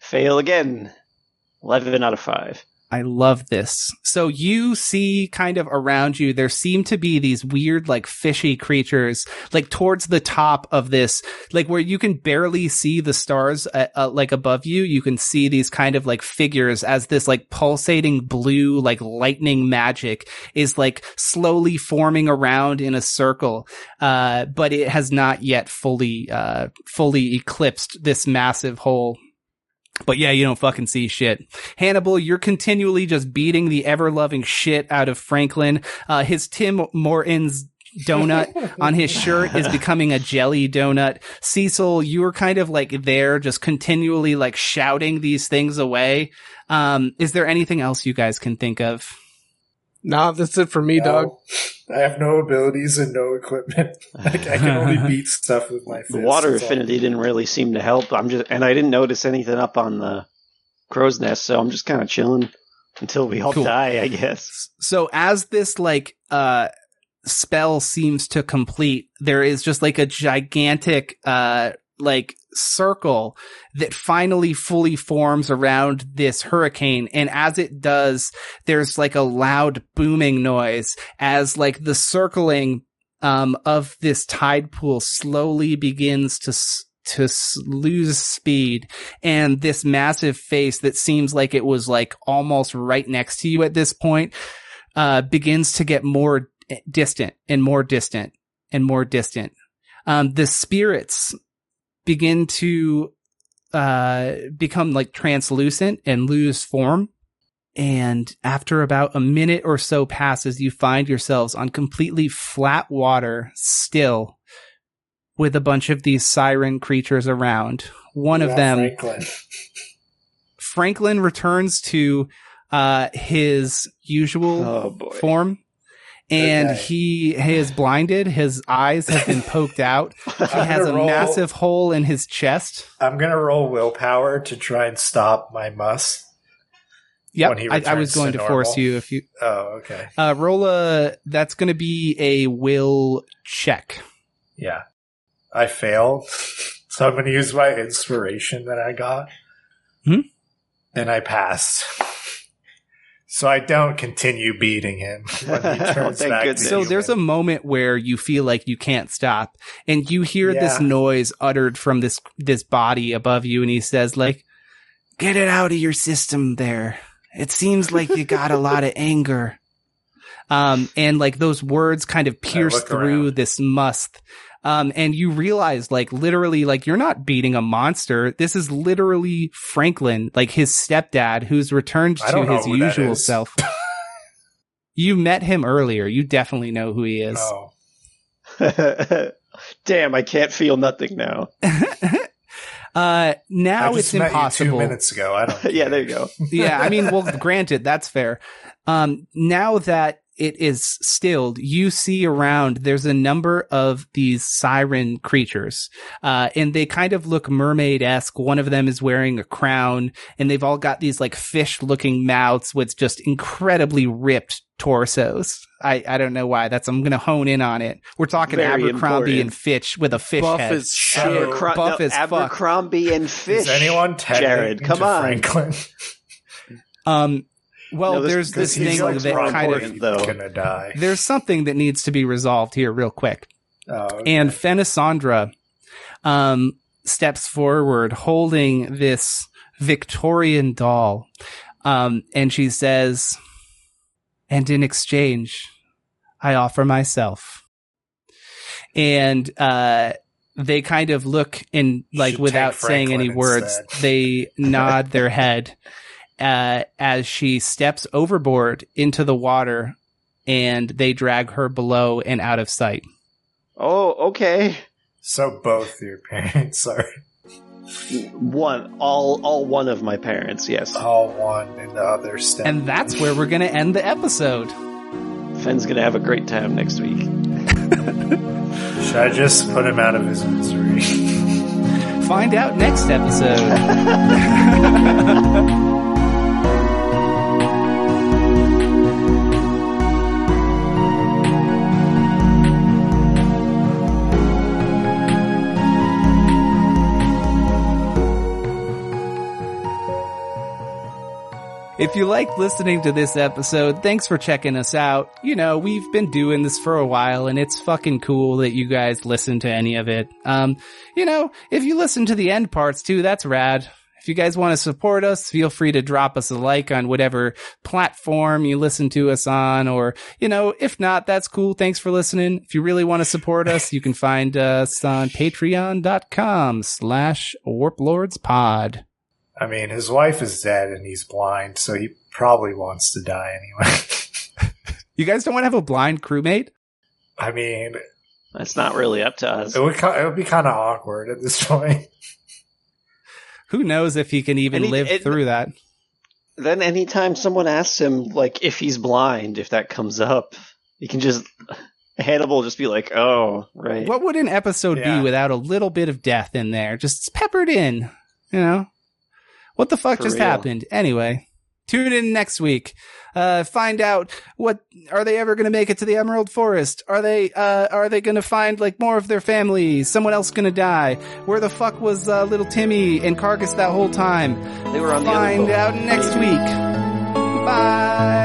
Fail again. Eleven out of five. I love this. So you see kind of around you, there seem to be these weird, like, fishy creatures, like, towards the top of this, like, where you can barely see the stars, uh, uh, like, above you. You can see these kind of, like, figures as this, like, pulsating blue, like, lightning magic is, like, slowly forming around in a circle. Uh, but it has not yet fully, uh, fully eclipsed this massive hole. But yeah, you don't fucking see shit. Hannibal, you're continually just beating the ever-loving shit out of Franklin. Uh, his Tim Hortons donut on his shirt is becoming a jelly donut. Cecil, you were kind of like there, just continually like shouting these things away. Um, is there anything else you guys can think of? Nah, that's it for me, no, dog. I have no abilities and no equipment. Like, I can only beat stuff with my fists. The water affinity didn't really seem to help. I'm just, and I didn't notice anything up on the crow's nest, so I'm just kind of chilling until we all cool. die, I guess. So as this like uh, spell seems to complete, there is just like a gigantic uh, like circle that finally fully forms around this hurricane, and as it does, there's like a loud booming noise as like the circling um of this tide pool slowly begins to s- to s- lose speed, and this massive face that seems like it was like almost right next to you at this point uh begins to get more distant and more distant and more distant. Um the spirits begin to uh, become like translucent and lose form. And after about a minute or so passes, you find yourselves on completely flat water still with a bunch of these siren creatures around. One yeah, of them, Franklin. Franklin returns to uh, his usual oh, boy. form. And okay. he, he is blinded. His eyes have been poked out. He has a roll, massive hole in his chest. I'm going to roll willpower to try and stop my muss. Yep, I, I was going to, to force you if you... Oh, okay. Uh, roll a... That's going to be a will check. Yeah. I failed. So I'm going to use my inspiration that I got. Hmm? And I passed. So I don't continue beating him when he turns oh, back to So human. There's a moment where you feel like you can't stop, and you hear yeah. this noise uttered from this this body above you, and he says, like, "Get it out of your system there. It seems like you got a lot of anger." Um, and like those words kind of pierce through around. this must. Um, and you realize, like, literally, like, you're not beating a monster. This is literally Franklin, like his stepdad, who's returned to his usual self. You met him earlier. You definitely know who he is. Oh. Damn, I can't feel nothing now. Uh, now it's impossible. Two minutes ago, I don't. yeah, there you go. yeah, I mean, well, granted, that's fair. Um, now that it is stilled, you see around, there's a number of these siren creatures, uh, and they kind of look mermaid-esque. One of them is wearing a crown, and they've all got these, like, fish-looking mouths with just incredibly ripped torsos. I, I don't know why. That's I'm going to hone in on it. We're talking Very Abercrombie important. and Fitch with a fish Buff head. Is so Abercr- Buff no, as Abercrombie fuck. and Fish. Is anyone Jared, come on. Franklin? um... Well, no, this, there's this thing like that kind of though. Die. There's something that needs to be resolved here real quick. Oh, okay. And Fenisandra um, steps forward holding this Victorian doll. Um, and she says, "And in exchange, I offer myself." And uh, they kind of look in, like, without saying any words, instead. They nod their head. Uh, as she steps overboard into the water, and they drag her below and out of sight. Oh, okay. So both your parents are one, all, all one of my parents. Yes, all one and the other step. And that's where we're gonna end the episode. Fenn's gonna have a great time next week. Should I just put him out of his misery? Find out next episode. If you liked listening to this episode, thanks for checking us out. You know, we've been doing this for a while, and it's fucking cool that you guys listen to any of it. Um, you know, if you listen to the end parts too, that's rad. If you guys want to support us, feel free to drop us a like on whatever platform you listen to us on, or, you know, if not, that's cool. Thanks for listening. If you really want to support us, you can find us on patreon.com slash warplordspod. I mean, his wife is dead and he's blind, so he probably wants to die anyway. You guys don't want to have a blind crewmate? I mean... That's not really up to us. It would, it would be kind of awkward at this point. Who knows if he can even Any, live it, through that? Then anytime someone asks him, like, if he's blind, if that comes up, he can just... Hannibal just be like, oh, right. What would an episode yeah. be without a little bit of death in there? Just peppered in, you know? What the fuck For just real. happened? Anyway, tune in next week. Uh, find out what are they ever going to make it to the Emerald Forest? Are they uh, are they going to find like more of their family? Someone else going to die? Where the fuck was uh, little Timmy and Carcass that whole time? They were on the other boat. Find out next week. Bye.